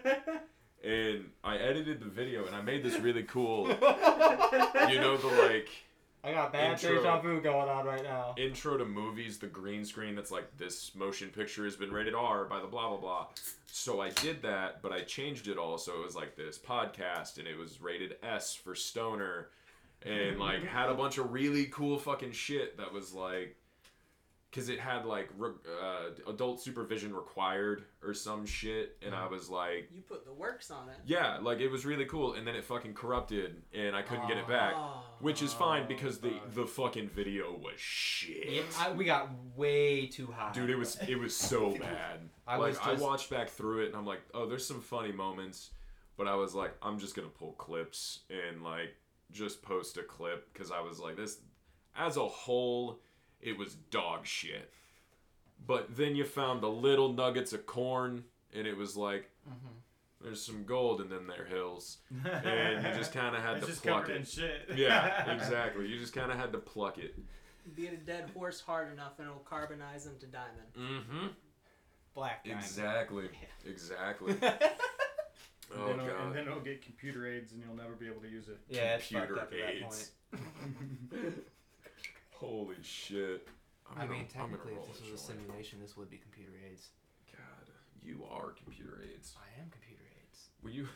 And I edited the video, and I made this really cool, I got bad deja vu going on right now. Intro to movies, the green screen that's like, this motion picture has been rated R by the blah, blah, blah. So I did that, but I changed it all. So it was like this podcast, and it was rated S for stoner, and like had a bunch of really cool fucking shit that was like, because it had like adult supervision required or some shit, and I was like... You put the works on it. Yeah, like it was really cool, and then it fucking corrupted, and I couldn't get it back, which is fine because the fucking video was shit. Yeah, we got way too high. Dude, it was so bad. I watched back through it, and I'm like, oh, there's some funny moments, but I was like, I'm just gonna pull clips and like just post a clip, because I was like, this as a whole... It was dog shit. But then you found the little nuggets of corn, and it was like, there's some gold in them there hills. And you just kind of had to pluck it. It's just covered in shit. Yeah, exactly. You just kind of had to pluck it. Beat a dead horse hard enough, and it'll carbonize them to diamond. Mm-hmm. Black diamond. Exactly. Yeah. Exactly. Oh, God. And then it'll get computer aids, and you'll never be able to use it. Yeah, computer aids. Holy shit. I mean, technically, if this was a simulation, this would be computer aids. God, you are computer aids. I am computer aids. Will you...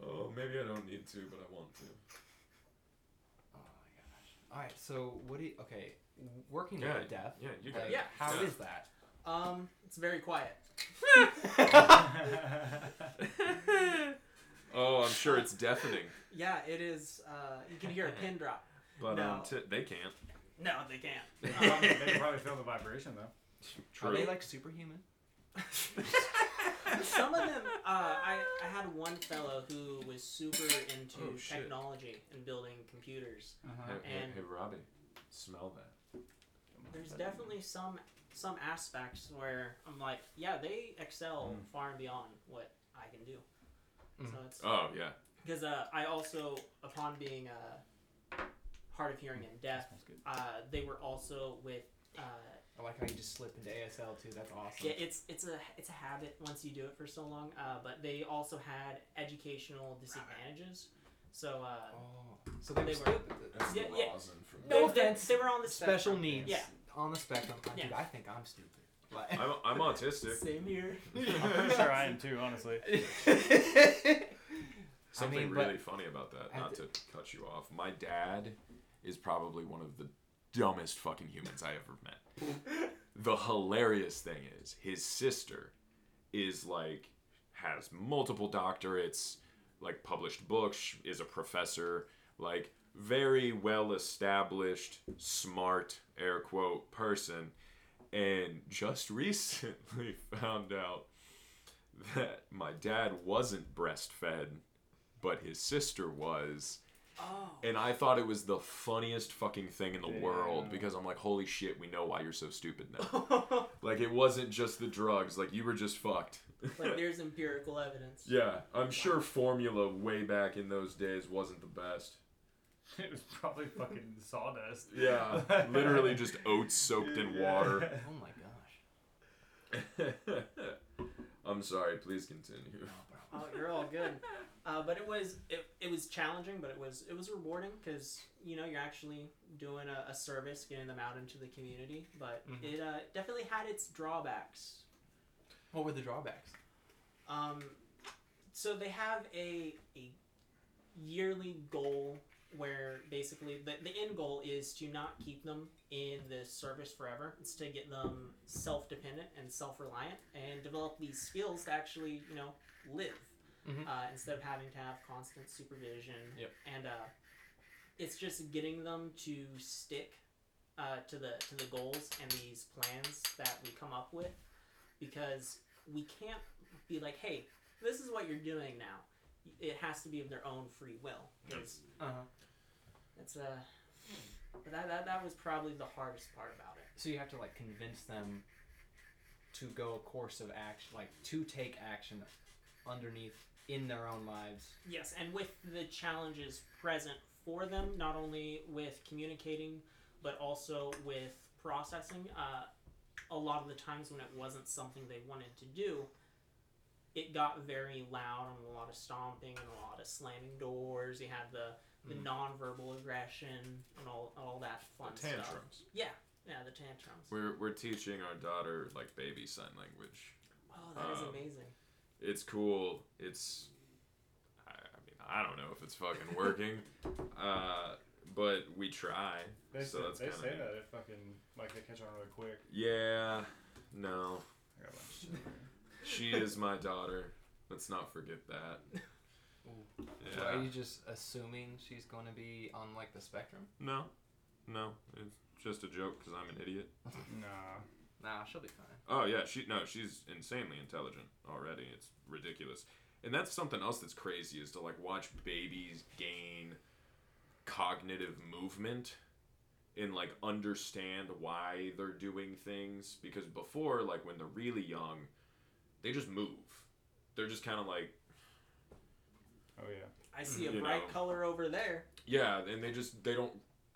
Oh, maybe I don't need to, but I want to. Oh, my gosh. All right, so what do you... Okay, working with death. Yeah, you got it. Yeah. How is that? It's very quiet. Oh, I'm sure it's deafening. Yeah, it is. You can hear a pin drop. But no. They can't. No, they can't. They can probably feel the vibration, though. True. Are they, like, superhuman? Some of them, I had one fellow who was super into technology and building computers. Uh-huh. Hey, Robbie, smell that. There's definitely some aspects where I'm like, yeah, they excel far and beyond what I can do. So it's, because I also, upon being hard of hearing and deaf. They were also with. I like how you just slip into ASL too. That's awesome. Yeah, it's a habit once you do it for so long. But they also had educational disadvantages. So. So they were. No offense. They were on the special spectrum. Needs. Yeah. On the spectrum. Yeah. Dude, I think I'm stupid. Like, I'm autistic. Same here. I'm pretty sure I am too, honestly. Something really funny about that, not to cut you off. My dad is probably one of the dumbest fucking humans I ever met. The hilarious thing is, his sister is like, has multiple doctorates, like published books, is a professor, like very well established, smart, air quote, person. And just recently found out that my dad wasn't breastfed, but his sister was. Oh. And I thought it was the funniest fucking thing in the world, because I'm like, holy shit, we know why you're so stupid now. Like, it wasn't just the drugs. Like, you were just fucked. Like, there's empirical evidence. Yeah. I'm sure formula way back in those days wasn't the best. It was probably fucking sawdust. Yeah, literally just oats soaked in water. Oh my gosh. I'm sorry. Please continue. Oh, you're all good. But it was challenging, but it was rewarding because you know you're actually doing a service, getting them out into the community. But it definitely had its drawbacks. What were the drawbacks? So they have a yearly goal. Where basically the end goal is to not keep them in this service forever. It's to get them self-dependent and self-reliant and develop these skills to actually, you know, live instead of having to have constant supervision. Yep. And it's just getting them to stick to the goals and these plans that we come up with, because we can't be like, hey, this is what you're doing now. It has to be of their own free will. That was probably the hardest part about it. So you have to like convince them to go a course of action, like to take action underneath in their own lives. Yes, and with the challenges present for them, not only with communicating, but also with processing. A lot of the times when it wasn't something they wanted to do, it got very loud and a lot of stomping and a lot of slamming doors. You had the nonverbal aggression and all that fun stuff. Tantrums. Yeah, the tantrums. We're teaching our daughter like baby sign language. Oh, that is amazing. It's cool. It's, I mean, I don't know if it's fucking working, but we try. They say that it fucking like they catch on really quick. Yeah. No. I got a bunch of shit. She is my daughter. Let's not forget that. Yeah. So are you just assuming she's going to be on, like, the spectrum? No. It's just a joke because I'm an idiot. Nah, she'll be fine. Oh, yeah. She's insanely intelligent already. It's ridiculous. And that's something else that's crazy is to, like, watch babies gain cognitive movement and, like, understand why they're doing things. Because before, like, when they're really young, they just move. They're just kind of like... Oh, yeah. I see a bright color over there. Yeah, and they don't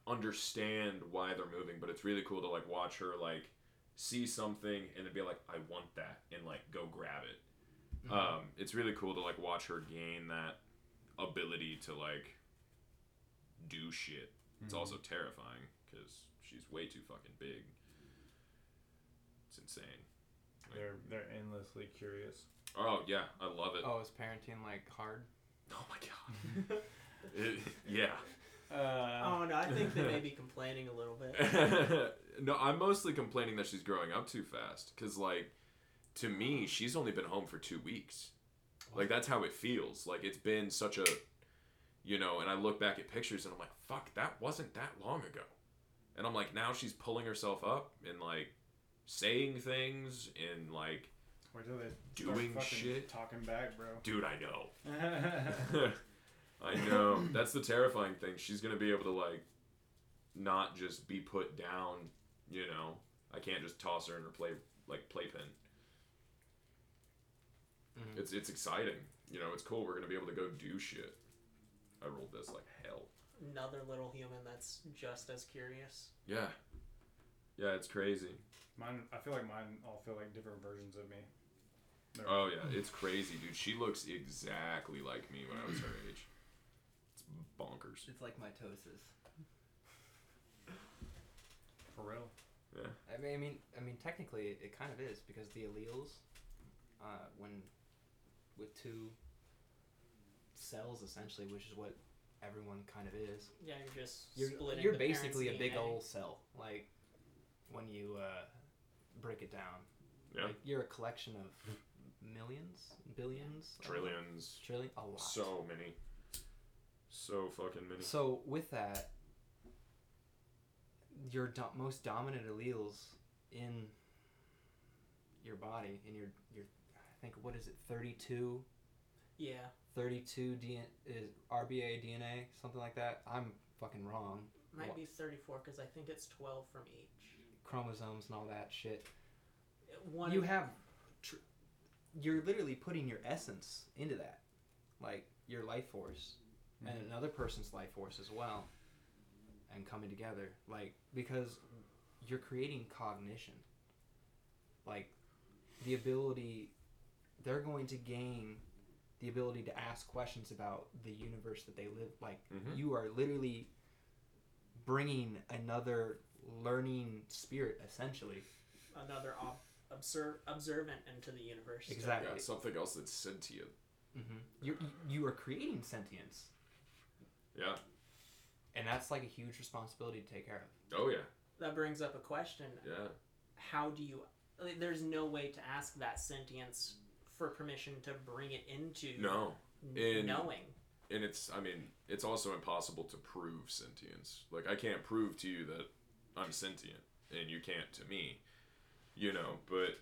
understand why they're moving, but it's really cool to, like, watch her, like, see something and then be like, I want that, and, like, go grab it. Mm-hmm. It's really cool to, like, watch her gain that ability to, like, do shit. It's also terrifying, because she's way too fucking big. It's insane. They're endlessly curious. Oh, yeah. I love it. Oh, is parenting, like, hard? Oh, my God. No, I think they may be complaining a little bit. No, I'm mostly complaining that she's growing up too fast. Because, like, to me, she's only been home for 2 weeks. Like, that's how it feels. Like, it's been such a, you know, and I look back at pictures and I'm like, fuck, that wasn't that long ago. And I'm like, now she's pulling herself up and, like, saying things and like doing shit, talking back, bro. Dude, I know. I know. That's the terrifying thing. She's gonna be able to like not just be put down. You know, I can't just toss her in her playpen. Mm-hmm. It's exciting. You know, it's cool. We're gonna be able to go do shit. I rolled this like hell. another little human that's just as curious. Yeah. Yeah, it's crazy. Mine, I feel like mine all feel like different versions of me. They're oh, yeah. It's crazy, dude. She looks exactly like me when I was her age. It's bonkers. It's like mitosis. For real. Yeah. I mean, technically, it kind of is, because the alleles, when with two cells, essentially, which is what everyone kind of is. Yeah, you're splitting. You're basically a big old cell, like when you break it down. Yeah. Like, you're a collection of millions, billions, trillions, a lot. So many. So fucking many. So with that, your most dominant alleles in your body, in your I think, what is it, 32? Yeah. 32 is RBA DNA, something like that. I'm fucking wrong. Might be 34 because I think it's 12 from each. Chromosomes and all that shit. You're literally putting your essence into that, like your life force, and another person's life force as well, and coming together, like, because you're creating cognition, like the ability. They're going to gain the ability to ask questions about the universe that they live. Like, you are literally bringing another learning spirit, essentially. Another observant into the universe. Exactly. Yeah, something else that's sentient. You are creating sentience. Yeah. And that's like a huge responsibility to take care of. Oh, yeah. That brings up a question. Yeah. How do you... There's no way to ask that sentience for permission to bring it into knowing. And it's, I mean, it's also impossible to prove sentience. Like, I can't prove to you that I'm sentient, and you can't to me, you know, but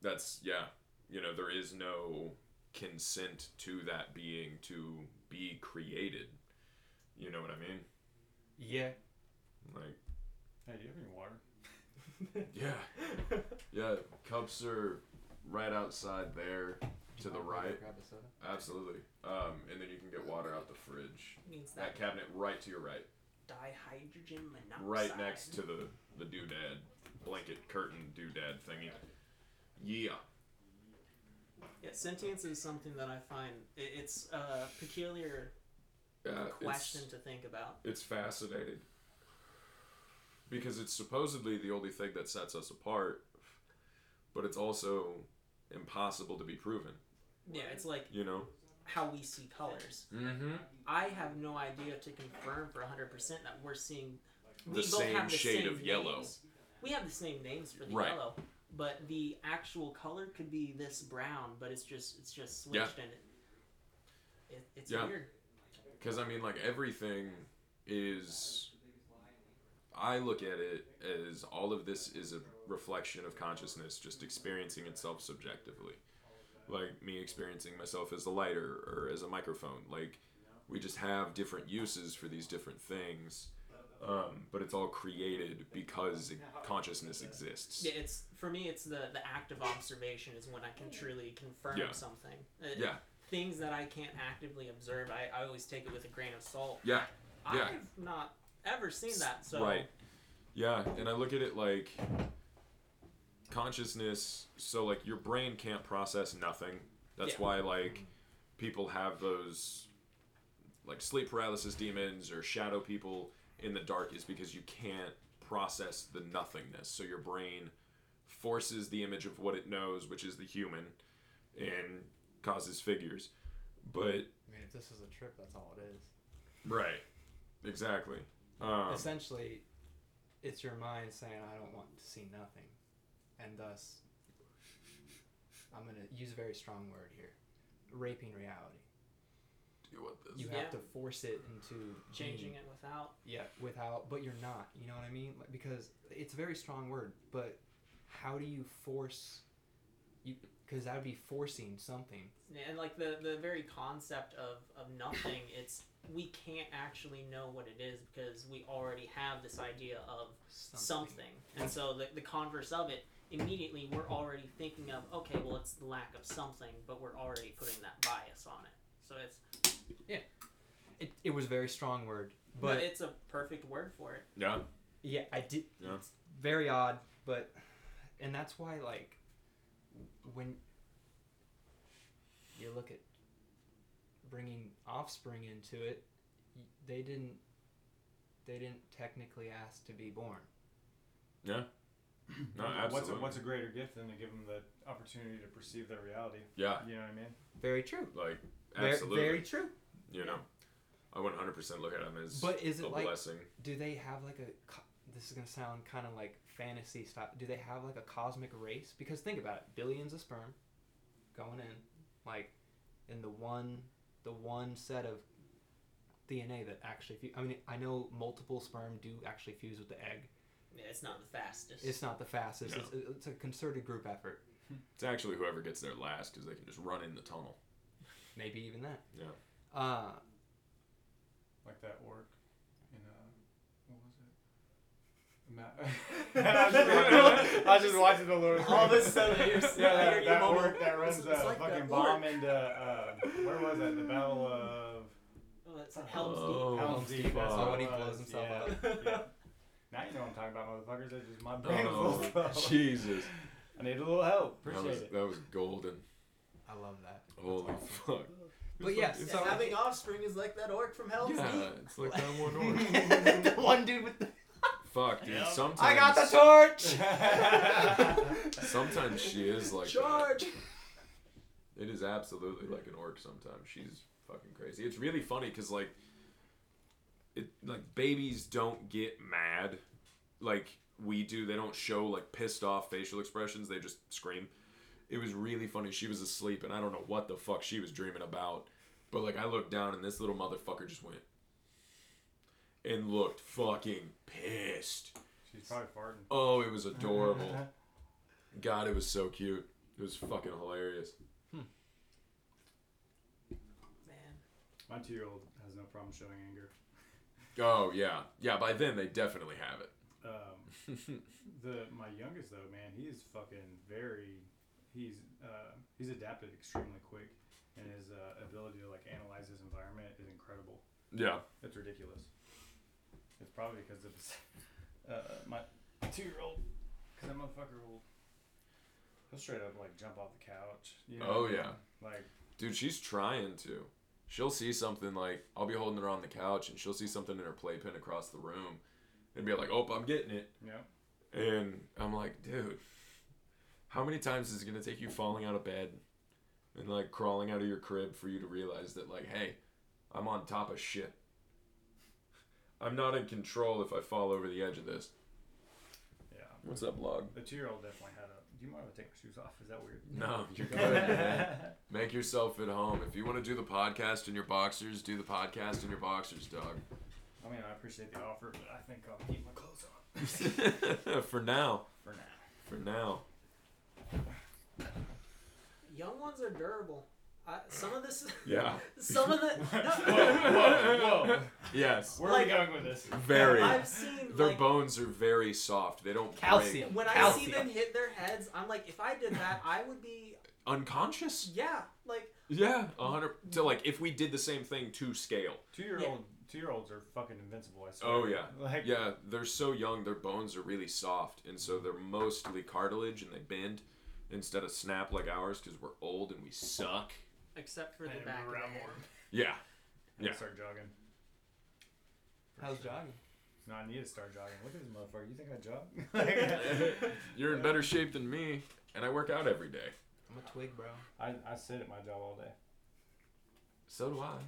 that's, yeah, you know, there is no consent to that being to be created. You know what I mean? Yeah. Like, hey, do you have any water? Yeah. Yeah, cups are right outside there to the right. Grab a soda? Absolutely. And then you can get water out the fridge. Means that cabinet right to your right. Dihydrogen monoxide. Right next to the doodad, blanket curtain doodad thingy. Yeah. Yeah, sentience is something that I find, it's a peculiar question to think about. It's fascinating. Because it's supposedly the only thing that sets us apart, but it's also impossible to be proven. Yeah, it's like, you know, how we see colors. I have no idea to confirm for 100% that we're seeing... We both have the same shade of yellow. We have the same names for the yellow, but the actual color could be this brown, but it's just switched and it's weird. Because, I mean, like, everything is... I look at it as all of this is a reflection of consciousness just experiencing itself subjectively. Like, me experiencing myself as a lighter or as a microphone. Like, we just have different uses for these different things, but it's all created because consciousness exists. Yeah, it's, for me, it's the act of observation is when I can truly confirm something. Things that I can't actively observe, I always take it with a grain of salt. Yeah, yeah. I've not ever seen that, so... Right. Yeah, and I look at it like... Consciousness, so, like, your brain can't process nothing. That's why, like, people have those, like, sleep paralysis demons or shadow people in the dark, is because you can't process the nothingness. So your brain forces the image of what it knows, which is the human, and causes figures. But... I mean, if this is a trip, that's all it is. Right. Exactly. Essentially, it's your mind saying, I don't want to see nothing. And thus, I'm going to use a very strong word here, raping reality. Do you want this? You have to force it into... Changing it without. Yeah, without, but you're not, you know what I mean? Because it's a very strong word, but how do you force... Because that would be forcing something. And like the very concept of nothing, it's... We can't actually know what it is because we already have this idea of something. And so the converse of it, immediately we're already thinking of, okay, well, it's the lack of something, but we're already putting that bias on it. So it's... Yeah. It was a very strong word. But it's a perfect word for it. Yeah. Yeah, I did. Yeah. It's very odd, but... And that's why, like, when you look at bringing offspring into it, they didn't technically ask to be born. Yeah. No, absolutely. What's a greater gift than to give them the opportunity to perceive their reality? Yeah. You know what I mean? Very true. Like, absolutely. Very, very true. You know, I wouldn't 100% look at them as but is it a like, blessing. Do they have like a... This is going to sound kind of like fantasy stuff. Do they have like a cosmic race? Because think about it. Billions of sperm going in. Like, in the one set of DNA that actually... I mean, I know multiple sperm do actually fuse with the egg. Yeah, it's not the fastest. No. It's a concerted group effort. It's actually whoever gets there last because they can just run in the tunnel. Maybe even that. Yeah. Like that orc in, what was it? I was just watching the Lord of the Rings. All of a sudden, you're seeing that orc that runs a like fucking bomb into, where was that? The Battle of... Oh, that's Helm's Deep. Helm's Deep. That's when he blows himself up. Yeah. Now you know what I'm talking about, motherfuckers. That's just my brain. Oh, Jesus. I need a little help. Appreciate it. That was golden. I love that. Holy fuck. But yes, like, having offspring is like that orc from Hell's Deep. Yeah, it's like that one orc. The one dude with the... Fuck, dude. Yep. Sometimes... I got the torch! Sometimes she is like George! That. It is absolutely like an orc sometimes. She's fucking crazy. It's really funny because, like... babies don't get mad like we do. They don't show like pissed off facial expressions. They just scream. It was really funny. She was asleep and I don't know what the fuck she was dreaming about, but like I looked down and this little motherfucker just went and looked fucking pissed. She's probably farting. Oh, it was adorable. God, it was so cute. It was fucking hilarious. Man, my 2-year-old has no problem showing anger. Oh, yeah. Yeah, by then they definitely have it. My youngest, though, man, he's fucking very... He's adapted extremely quick, and his ability to, like, analyze his environment is incredible. Yeah. It's ridiculous. It's probably because of his, my 2-year-old, because that motherfucker will... He'll straight up, like, jump off the couch. You know? Oh, yeah. Like... Dude, she's trying to. She'll see something, like, I'll be holding her on the couch, and she'll see something in her playpen across the room, and be like, oh, I'm getting it. Yeah. And I'm like, dude, how many times is it going to take you falling out of bed and, like, crawling out of your crib for you to realize that, like, hey, I'm on top of shit. I'm not in control if I fall over the edge of this. Yeah. What's up, Log? The 2-year-old definitely had a... Do you mind if I take my shoes off? Is that weird? No, you're good, man. Make yourself at home. If you want to do the podcast in your boxers, do the podcast in your boxers, dog. I mean, I appreciate the offer, but I think I'll keep my clothes on. For now. Young ones are durable. Some of this... Yeah. Some of the... No. Whoa. Yes. Where are we going with this? Very. I've seen... Their bones are very soft. They don't calcium. Break. When calcium. I see them hit their heads, I'm like, if I did that, I would be... Unconscious? Yeah. Like... Yeah. 100... To like, if we did the same thing to scale. 2-year-olds are fucking invincible, I swear. Oh, yeah. Like, yeah. They're so young, their bones are really soft, and so they're mostly cartilage, and they bend instead of snap like ours, because we're old and we suck. Except for the back. Yeah. Yeah. Start jogging. How's jogging? No, I need to start jogging. Look at this motherfucker. You think I jog? You're in better shape than me, and I work out every day. I'm a twig, bro. I sit at my job all day. So do I.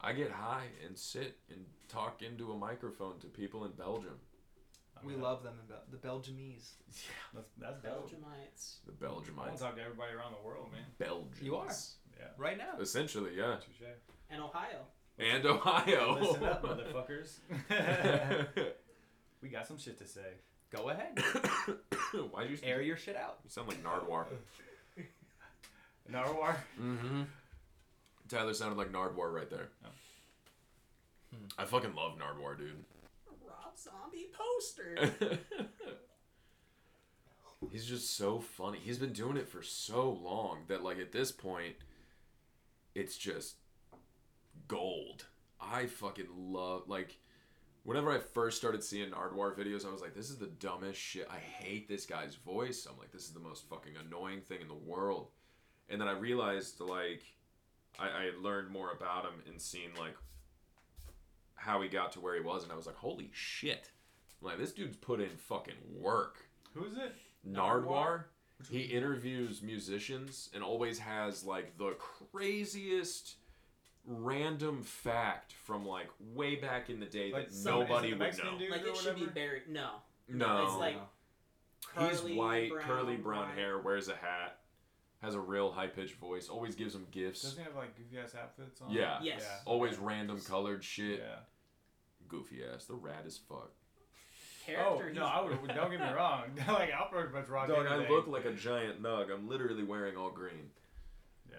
I get high and sit and talk into a microphone to people in Belgium. We love them, the Belgiumese. Yeah, that's Belgiumites. The Belgiumites. I want to talk to everybody around the world, man. Belgians. You are. Yeah. Right now. Essentially, yeah. And Ohio. Listen up, motherfuckers. We got some shit to say. Go ahead. Why'd you air your shit out? You sound like Nardwar. Nardwar? Mm-hmm. Tyler sounded like Nardwar right there. Oh. I fucking love Nardwar, dude. Zombie poster. He's just so funny. He's been doing it for so long that, like, at this point, it's just gold. I fucking love, like, whenever I first started seeing Nardwar videos, I was like, this is the dumbest shit. I hate this guy's voice. I'm like, this is the most fucking annoying thing in the world. And then I realized, like, I learned more about him and seen, like, how he got to where he was, and I was like, holy shit. I'm like, this dude's put in fucking work. Who is it? Nardwar. He interviews musicians and always has, like, the craziest random fact from, like, way back in the day, like, that nobody would know. Like, it should be buried. No. It's like, he's white, curly brown hair, wears a hat, has a real high-pitched voice, always gives him gifts. Doesn't he have, like, goofy-ass outfits on? Yeah. Yes. Yeah. Always random colored shit. Yeah. Goofy-ass. The rat as fuck. Character. Oh, no, I would, don't get me wrong. Like, I'll pretty much rock everything. Dog, I look like a giant nug. I'm literally wearing all green. Yeah.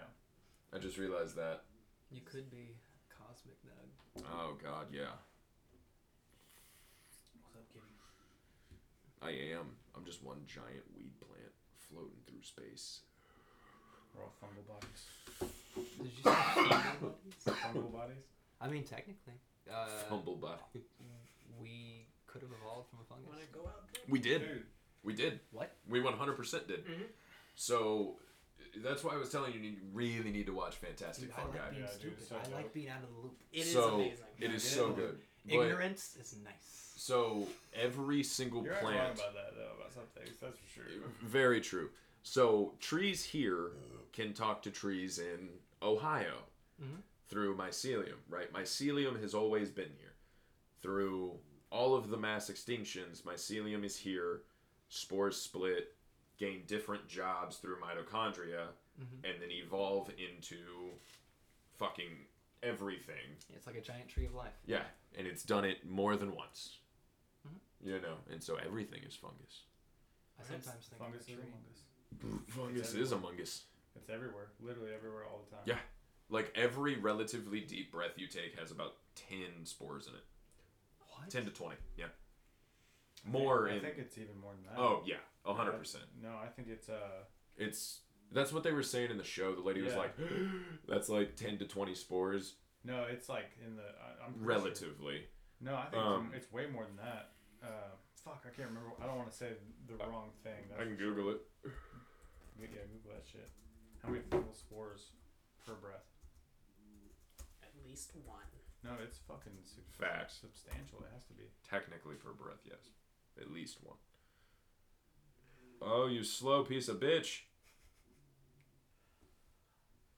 I just realized that. You could be a cosmic nug. Oh, God, yeah. What's up, kitty? I am. I'm just one giant weed plant floating through space. We're all fungal bodies. Did you say fungal bodies? I mean, technically. Fungal body. We could have evolved from a fungus. Want to go out there? We did. Dude. We did. What? We 100% did. Mm-hmm. So, that's why I was telling you, you really need to watch Fantastic Fungi. I like being stupid. Yeah, dude, I like being out of the loop. It is amazing. It is so good. Ignorance is nice. So, every single plant... You're wrong about that, though, about some things. That's for sure. Very true. So, trees here can talk to trees in Ohio through mycelium, right? Mycelium has always been here. Through all of the mass extinctions, mycelium is here. Spores split, gain different jobs through mitochondria, and then evolve into fucking everything. It's like a giant tree of life. Yeah, and it's done it more than once. Mm-hmm. You know, and so everything is fungus. I sometimes think fungus is fungus. Fungus is among us. It's everywhere. Literally everywhere all the time. Yeah. Like, every relatively deep breath you take has about 10 spores in it. What? 10 to 20. Yeah. More. I think it's even more than that. Oh, yeah. 100%. No, I think it's... That's what they were saying in the show. The lady was like, that's like 10 to 20 spores. No, it's like in the... Relatively. Sure. No, I think it's way more than that. Fuck, I can't remember. I don't want to say the wrong thing. That's I can Google it. Yeah, Google that shit. How many fungal spores per breath? At least one. No, it's fucking substantial. It has to be. Technically per breath, yes. At least one. Oh, you slow piece of bitch.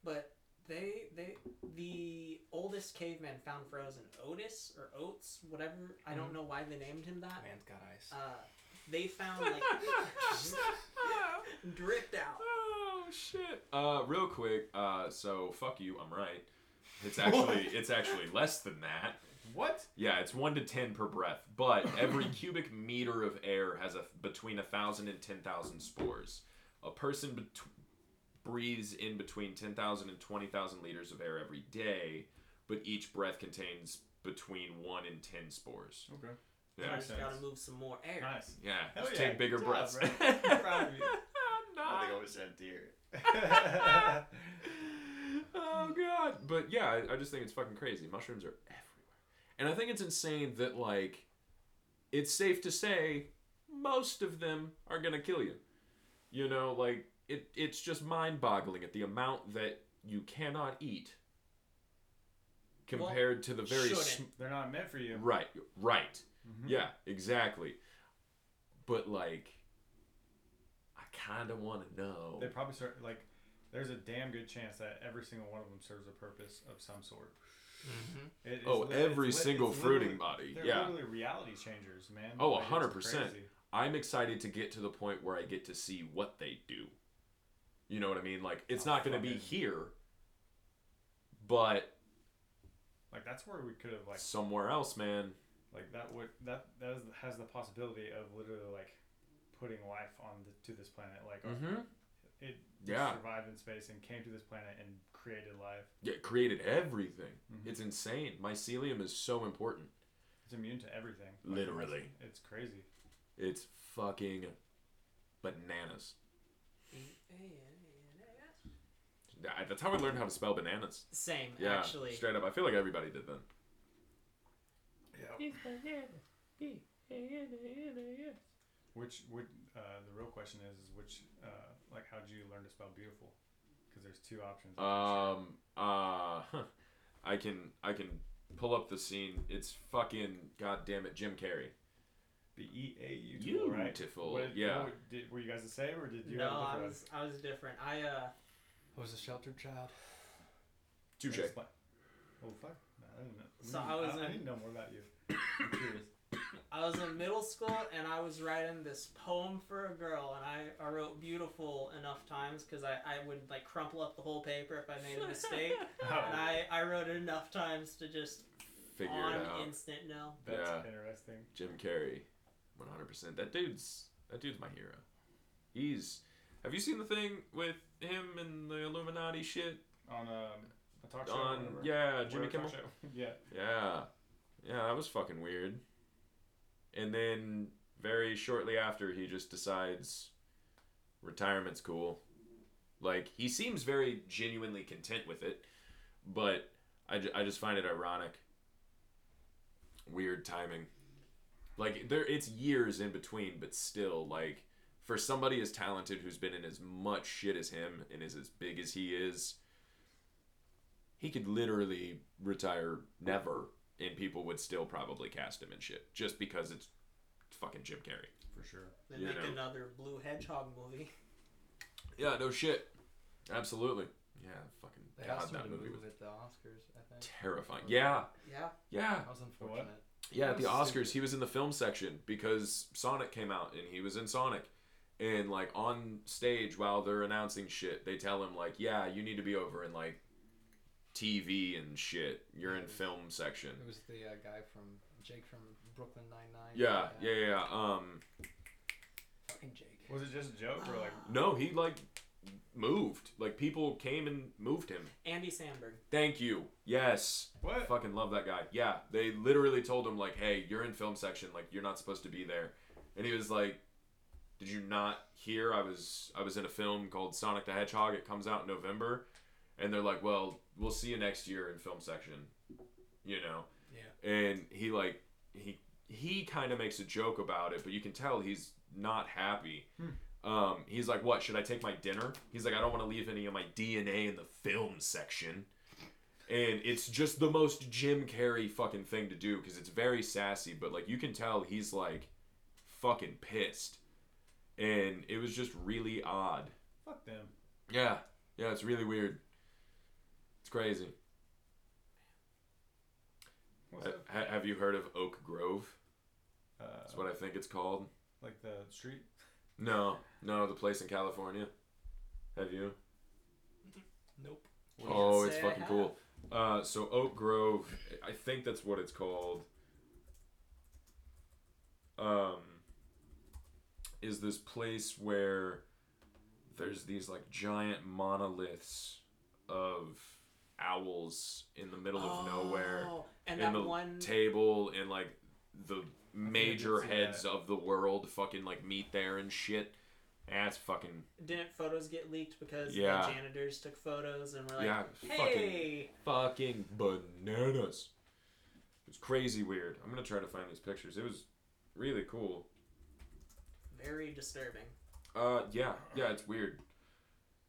But the oldest caveman found frozen, Otis or Oates, whatever. I don't know why they named him that. Man's got eyes. They found, like, dripped out. Oh, shit. Real quick, so fuck you, I'm right. It's actually less than that. What? Yeah, it's 1 to 10 per breath, but every cubic meter of air has between 1,000 and 10,000 spores. A person breathes in between 10,000 and 20,000 liters of air every day, but each breath contains between 1 and 10 spores. Okay. Yeah. I just gotta move some more air. Nice. Yeah. Hell just take bigger breaths. Right? I'm proud of you. I'm not. I think I was that deer. Oh, God. But, yeah, I just think it's fucking crazy. Mushrooms are everywhere. And I think it's insane that, like, it's safe to say most of them are gonna kill you. You know, like, it's just mind-boggling at the amount that you cannot eat compared to the very... They're not meant for you. Right. Mm-hmm. Yeah, exactly. But, like, I kind of want to know. They probably start, like, there's a damn good chance that every single one of them serves a purpose of some sort. Mm-hmm. Every single fruiting body. They're literally reality changers, man. Oh, like, 100%. I'm excited to get to the point where I get to see what they do. You know what I mean? Like, it's not going to be here, but... Like, that's where we could have, like... Somewhere else, man. Like, that has the possibility of literally, like, putting life to this planet. Like, it survived in space and came to this planet and created life. Yeah, it created everything. Mm-hmm. It's insane. Mycelium is so important. It's immune to everything. Like, literally. It's crazy. It's fucking bananas. That's how I learned how to spell bananas. Same, yeah, actually. Straight up. I feel like everybody did then. Yeah. Which the real question is which like how did you learn to spell beautiful? Because there's two options. I can pull up the scene. It's fucking goddamn it, Jim Carrey. B-E-A-U-T-I-F-U-L, right? Beautiful. Were you guys the same, or did you? No, I was different. I was a sheltered child. Touche. Oh fuck! No, I didn't know. I didn't know more about you. I'm curious. I was in middle school and I was writing this poem for a girl, and I wrote beautiful enough times because I would like crumple up the whole paper if I made a mistake, and I wrote it enough times to just figure it out. On instant, no. That's interesting. Jim Carrey, 100%. That dude's my hero. Have you seen the thing with him and the Illuminati shit on a talk show? Yeah, Jimmy Kimmel. Yeah, that was fucking weird. And then very shortly after, he just decides retirement's cool. Like, he seems very genuinely content with it, but I just find it ironic. Weird timing. Like, it's years in between, but still, like, for somebody as talented who's been in as much shit as him and is as big as he is, he could literally retire never. And people would still probably cast him and shit. Just because it's fucking Jim Carrey. For sure. Then make another Blue Hedgehog movie. Yeah, no shit. Absolutely. Yeah, fucking God, that movie was at the Oscars, I think. Terrifying. Yeah. Yeah. Yeah. That was unfortunate. Yeah, at the Oscars, he was in the film section because Sonic came out and he was in Sonic. And, like, on stage while they're announcing shit, they tell him, like, yeah, you need to be over in, like, TV and shit. You're in film section. It was the guy from Jake from Brooklyn Nine-Nine. Fucking Jake. Was it just a joke or like? No, he like moved. Like people came and moved him. Andy Samberg. Thank you. Yes. What? Fucking love that guy. Yeah, they literally told him like, hey, you're in film section. Like you're not supposed to be there. And he was like, did you not hear? I was in a film called Sonic the Hedgehog. It comes out in November. And they're like, well, we'll see you next year in film section, you know? Yeah. And he, like, he kind of makes a joke about it, but you can tell he's not happy. He's like, what, should I take my dinner? He's like, I don't want to leave any of my DNA in the film section. And it's just the most Jim Carrey fucking thing to do because it's very sassy, but, like, you can tell he's, like, fucking pissed. And it was just really odd. Fuck them. Yeah. Yeah, it's really weird. It's crazy. Have you heard of Oak Grove? That's what I think it's called. Like the street? No, the place in California. Have you? Nope. Oh, it's fucking cool. So Oak Grove, I think that's what it's called. Is this place where there's these like giant monoliths of owls in the middle of nowhere and in that the one table and like the major heads of the world fucking like meet there and shit. That's fucking didn't photos get leaked because the janitors took photos and were like hey fucking bananas. It's crazy weird. I'm gonna try to find these pictures. It was really cool. Very disturbing. Yeah, it's weird.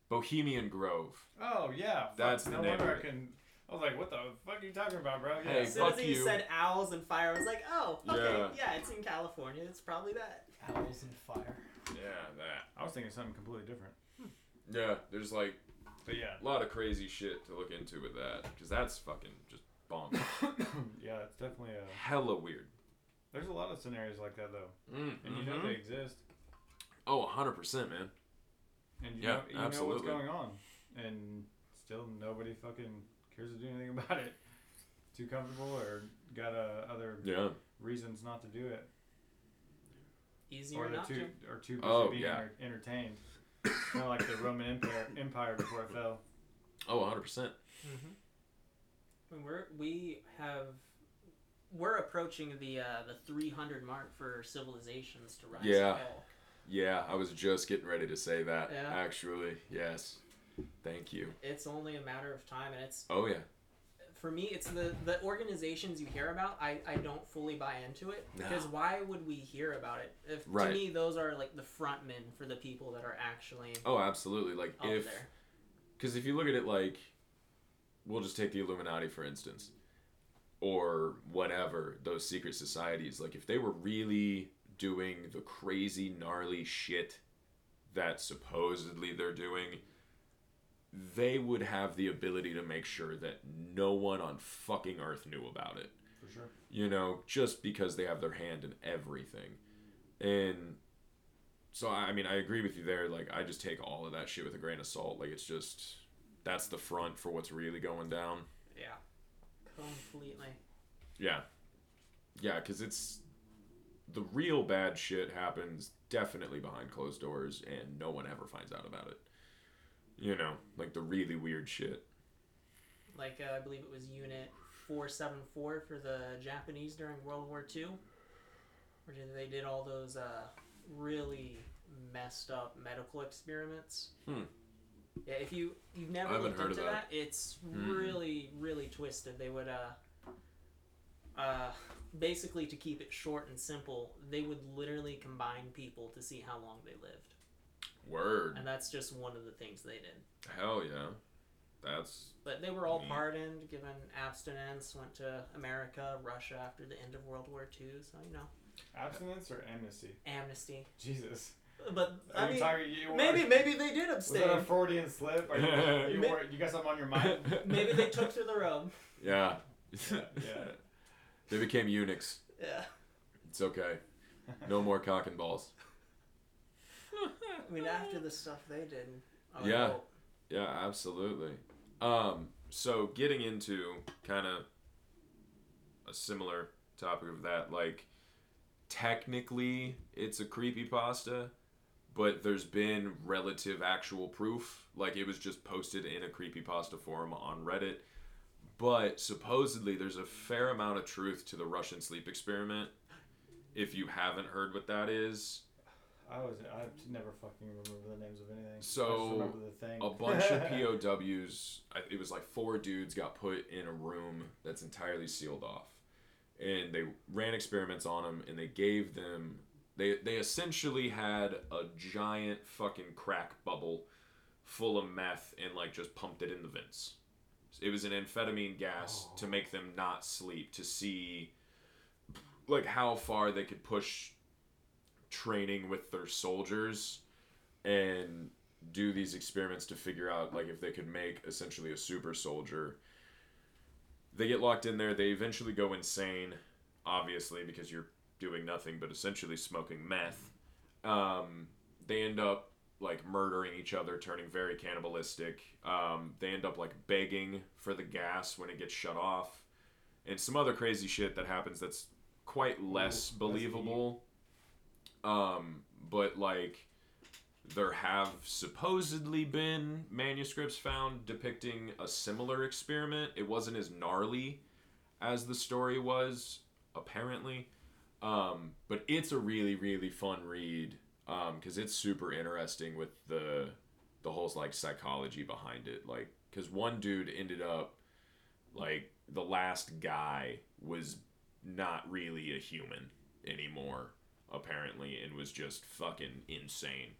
Bohemian Grove. Oh, yeah. That's the name of it. I was like, what the fuck are you talking about, bro? Yeah. Hey, as soon as you said owls and fire, I was like, oh, okay. Yeah, it's in California. It's probably that. Owls and fire. Yeah, that. I was thinking something completely different. Yeah, there's like a lot of crazy shit to look into with that. Because that's fucking just bonkers. Yeah, it's definitely hella weird. There's a lot of scenarios like that, though. Mm-hmm. And you know they exist. Oh, 100%, man. And you know what's going on. And still nobody fucking cares to do anything about it. Too comfortable or got other reasons not to do it. Easier or not to. Or too busy being entertained. Kind of like the Roman Empire before it fell. Oh, 100%. Mm-hmm. We're approaching the 300 mark for civilizations to rise and fall. Yeah, I was just getting ready to say that, actually. Yes. Thank you. It's only a matter of time, and it's... Oh, yeah. For me, it's the organizations you hear about, I don't fully buy into it. No. Because why would we hear about it? If right. To me, those are, like, the front men for the people that are actually... Oh, absolutely. Like, if... there. Because if you look at it like... We'll just take the Illuminati, for instance. Or whatever, those secret societies. Like, if they were really doing the crazy, gnarly shit that supposedly they're doing... they would have the ability to make sure that no one on fucking Earth knew about it. For sure. You know, just because they have their hand in everything. And so, I mean, I agree with you there. Like, I just take all of that shit with a grain of salt. Like, it's just, that's the front for what's really going down. Yeah. Completely. Yeah. Yeah, because it's, the real bad shit happens definitely behind closed doors, and no one ever finds out about it. You know, like the really weird shit. Like, I believe it was Unit 474 for the Japanese during World War II. Where they did all those really messed up medical experiments. Hmm. Yeah, if you've never looked into that, it's really, really twisted. They would, basically, to keep it short and simple, they would literally combine people to see how long they lived. Word. And that's just one of the things they did. Hell yeah. That's... But they were all pardoned, given abstinence, went to America, Russia after the end of World War II, so you know. Abstinence or amnesty? Amnesty. Jesus. But, I mean, maybe they did abstain. Was that a Freudian slip? Or you got something on your mind? Maybe they took to the robe. Yeah. Yeah. They became eunuchs. Yeah. It's okay. No more cock and balls. I mean, after the stuff they did. Yeah, hope. Yeah, absolutely. So getting into kind of a similar topic of that, like technically it's a creepypasta, but there's been relative actual proof. Like it was just posted in a creepypasta forum on Reddit, but supposedly there's a fair amount of truth to the Russian sleep experiment. If you haven't heard what that is. I never fucking remember the names of anything. So, a bunch of POWs, it was like 4 dudes got put in a room that's entirely sealed off. And they ran experiments on them, and they gave them... They essentially had a giant fucking crack bubble full of meth and, like, just pumped it in the vents. It was an amphetamine gas to make them not sleep, to see, like, how far they could push... training with their soldiers and do these experiments to figure out like if they could make essentially a super soldier. They get locked in there. They eventually go insane, obviously, because you're doing nothing but essentially smoking meth. They end up like murdering each other, turning very cannibalistic. They end up like begging for the gas when it gets shut off, and some other crazy shit that happens that's quite less believable. But like there have supposedly been manuscripts found depicting a similar experiment. It wasn't as gnarly as the story was, apparently. But it's a really, really fun read. 'Cause it's super interesting with the whole like psychology behind it. Like, 'cause one dude ended up like the last guy was not really a human anymore. Apparently, and was just fucking insane,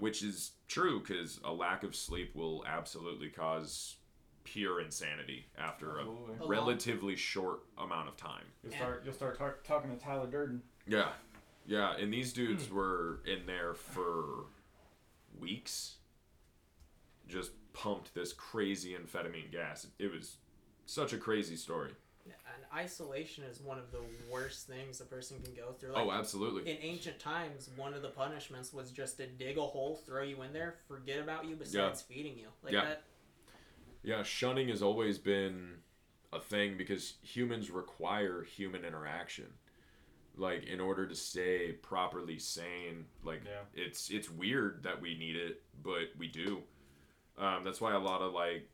which is true because a lack of sleep will absolutely cause pure insanity after a relatively short amount of time. You'll start talking to Tyler Durden. Yeah, yeah, and these dudes were in there for weeks, just pumped this crazy amphetamine gas. It was such a crazy story. And isolation is one of the worst things a person can go through. Like, oh, absolutely. In ancient times, one of the punishments was just to dig a hole, throw you in there, forget about you, besides feeding you. Like that. Yeah, shunning has always been a thing because humans require human interaction. Like, in order to stay properly sane, like, it's weird that we need it, but we do. That's why a lot of, like,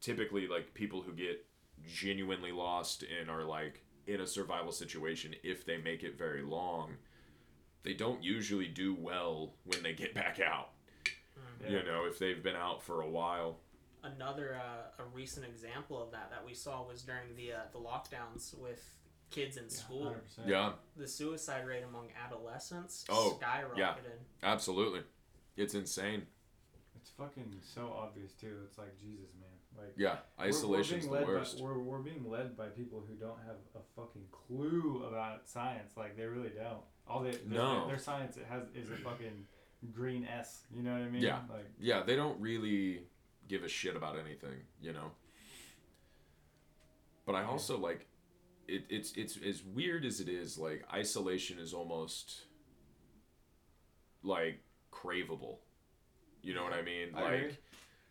typically, like, people who get genuinely lost and are like in a survival situation, if they make it very long, they don't usually do well when they get back out. you know, if they've been out for a while. Another a recent example of that we saw was during the lockdowns with kids in school. 100%. Yeah. The suicide rate among adolescents skyrocketed. Yeah, absolutely. It's insane. It's fucking so obvious, too. It's like, Jesus, man. Like, yeah, isolation's the worst. We're being led by people who don't have a fucking clue about science. Like, they really don't. Their science is a fucking green S. You know what I mean? Yeah. Like, yeah, they don't really give a shit about anything, you know? But I also, like, it's as weird as it is, like, isolation is almost, like, craveable. You know what I mean? Like,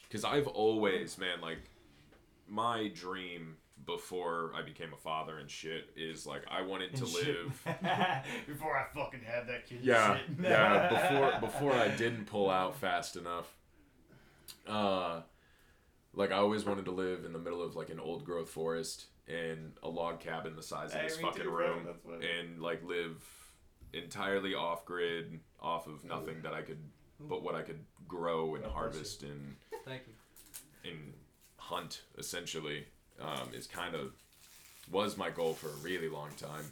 because I've always, man, like, my dream before I became a father and shit is, like, I wanted to live. Before I fucking had that kid. Yeah, shit. Yeah, before I didn't pull out fast enough. Like, I always wanted to live in the middle of, like, an old-growth forest and a log cabin the size of this fucking room. And, like, live entirely off-grid, off of nothing that I could... But what I could grow and harvest and thank you and hunt essentially was my goal for a really long time,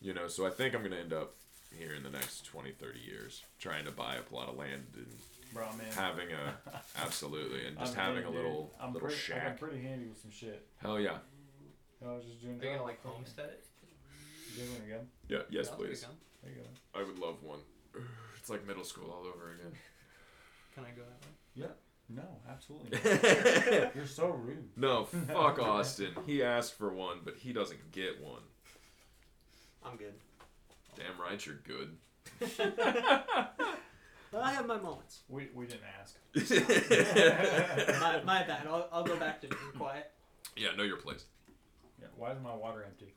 you know. So I think I'm gonna end up here in the next 20-30 years trying to buy a plot of land and having a absolutely and just having handy, a little shack. I'm pretty handy with some shit. Hell yeah. I was just doing. Are you gonna like homestead it? You doing it again? Yeah. Yes, please. There you go. I would love one. It's like middle school all over again. Can I go that way? Yeah. No, absolutely not. You're so rude. No, fuck Austin. He asked for one, but he doesn't get one. I'm good. Damn right you're good. Well, I have my moments. We didn't ask. My bad. I'll go back to being quiet. Yeah, know your place. Yeah, why is my water empty?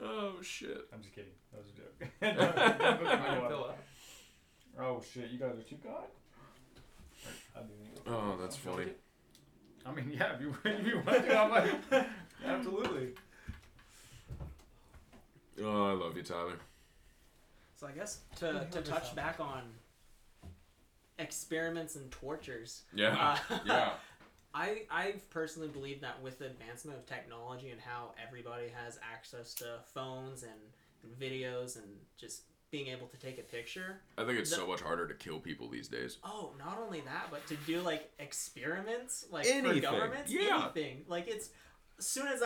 Oh, shit. I'm just kidding. That was a joke. Oh, shit. You guys are too god? Oh, that's funny. I mean, yeah, if you want to, I'm like, absolutely. Oh, I love you, Tyler. So I guess to touch back on experiments and tortures. Yeah, yeah. I personally believe that with the advancement of technology and how everybody has access to phones and videos and just being able to take a picture. I think it's so much harder to kill people these days. Oh, not only that, but to do, like, experiments, like, anything. For governments, yeah. Anything. Like, it's, as soon as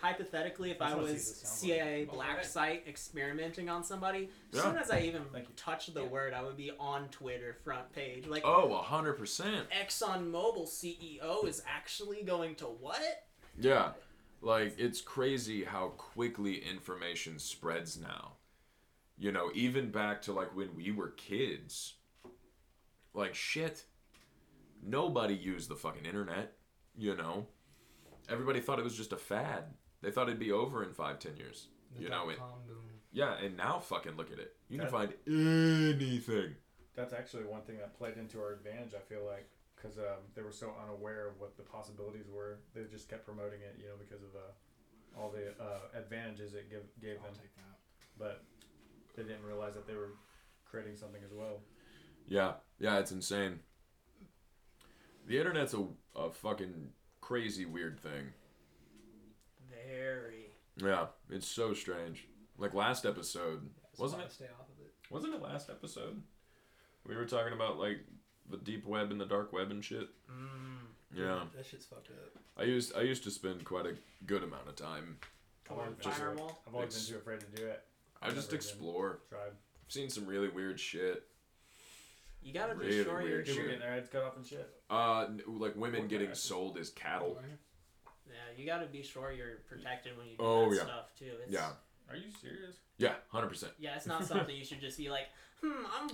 hypothetically, if I was CIA black site experimenting on somebody, as soon as I even touch the word, I would be on Twitter front page. Like, oh, 100%. ExxonMobil CEO is actually going to what? Yeah. Like, it's crazy how quickly information spreads now. You know, even back to, like, when we were kids. Like, shit. Nobody used the fucking internet, you know? Everybody thought it was just a fad. They thought it'd be over in 5-10 years. And now fucking look at it. You can find anything. That's actually one thing that played into our advantage, I feel like, because they were so unaware of what the possibilities were. They just kept promoting it, you know, because of all the advantages it gave them. But they didn't realize that they were creating something as well. Yeah, yeah, it's insane. The internet's a fucking... crazy weird thing. Very. Yeah, it's so strange. Like last episode, wasn't it? Stay off of it. Wasn't it last episode? We were talking about like the deep web and the dark web and shit. Mm. Yeah. That shit's fucked up. I used to spend quite a good amount of time. I've always been too afraid to do it. I just explore. Tried. I've seen some really weird shit. You gotta be sure you're getting their heads cut off and shit. Like women getting sold as cattle. Yeah, you gotta be sure you're protected when you do stuff too. It's, yeah. Are you serious? Yeah, 100%. Yeah, it's not something you should just be like,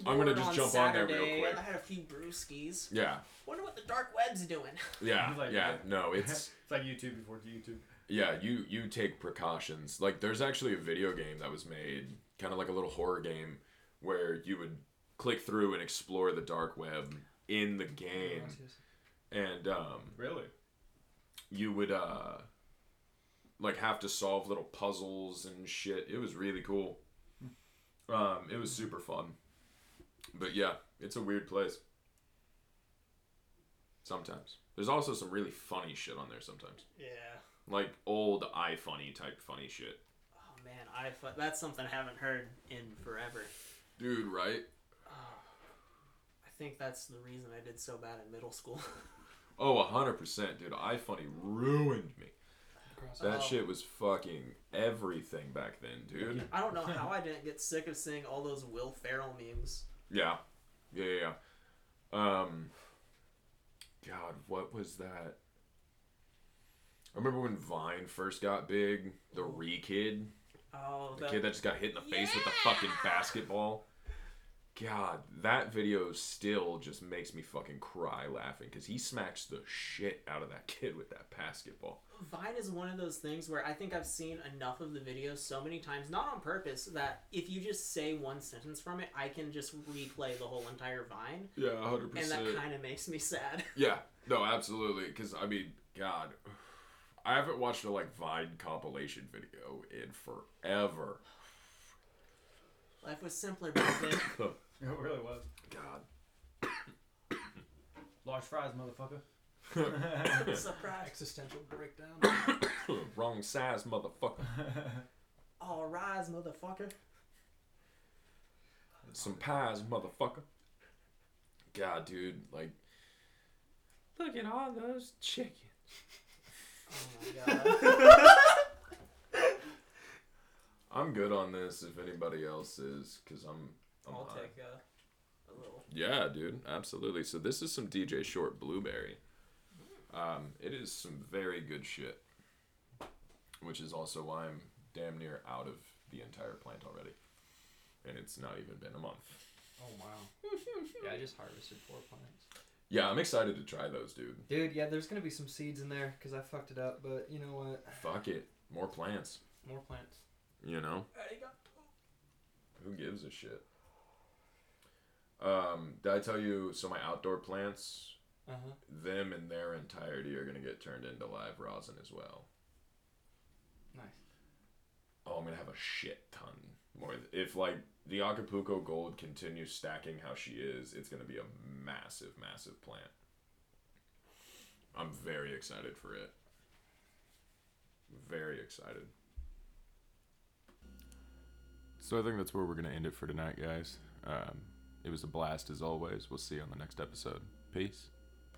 I'm gonna just jump Saturday, on there real quick. I had a few brewskis. Yeah. Wonder what the dark web's doing. Yeah, no, it's like YouTube before YouTube. Yeah, you take precautions. Like, there's actually a video game that was made, kind of like a little horror game, where you would click through and explore the dark web in the game. And really you would like have to solve little puzzles and shit. It was really cool. It was super fun. But yeah, it's a weird place. Sometimes. There's also some really funny shit on there sometimes. Yeah. Like old iFunny type funny shit. Oh man, iFunny. That's something I haven't heard in forever. Dude, right? I think that's the reason I did so bad in middle school. Oh, 100%, dude. iFunny ruined me. That shit was fucking everything back then, dude. I don't know how I didn't get sick of seeing all those Will Ferrell memes. Yeah. Yeah. God, what was that? I remember when Vine first got big. The Re-Kid. Oh, the kid that just got hit in the face with a fucking basketball. God, that video still just makes me fucking cry laughing because he smacks the shit out of that kid with that basketball. Vine is one of those things where I think I've seen enough of the video so many times, not on purpose, that if you just say one sentence from it, I can just replay the whole entire Vine. Yeah, 100%. And that kind of makes me sad. Yeah, no, absolutely. Because, I mean, God, I haven't watched a, like, Vine compilation video in forever. Life was simpler back then. It really was. God. Large fries, motherfucker. Surprise. Existential breakdown. Wrong size, motherfucker. All rise, motherfucker. Some pies, motherfucker. God, dude, like, look at all those chickens. Oh my god. I'm good on this if anybody else is, because I'm I'll high. Take a little. Yeah, dude, absolutely. So this is some DJ Short Blueberry. It is some very good shit, which is also why I'm damn near out of the entire plant already, and it's not even been a month. Oh, wow. Yeah, I just harvested 4 plants. Yeah, I'm excited to try those, dude. Dude, yeah, there's going to be some seeds in there, because I fucked it up, but you know what? Fuck it. More plants. More plants. You know? Who gives a shit? Did I tell you, so my outdoor plants, them in their entirety are going to get turned into live rosin as well. Nice. Oh, I'm going to have a shit ton more. If, like, the Acapulco Gold continues stacking how she is, it's going to be a massive, massive plant. I'm very excited for it. Very excited. So I think that's where we're going to end it for tonight, guys. It was a blast as always. We'll see you on the next episode. Peace.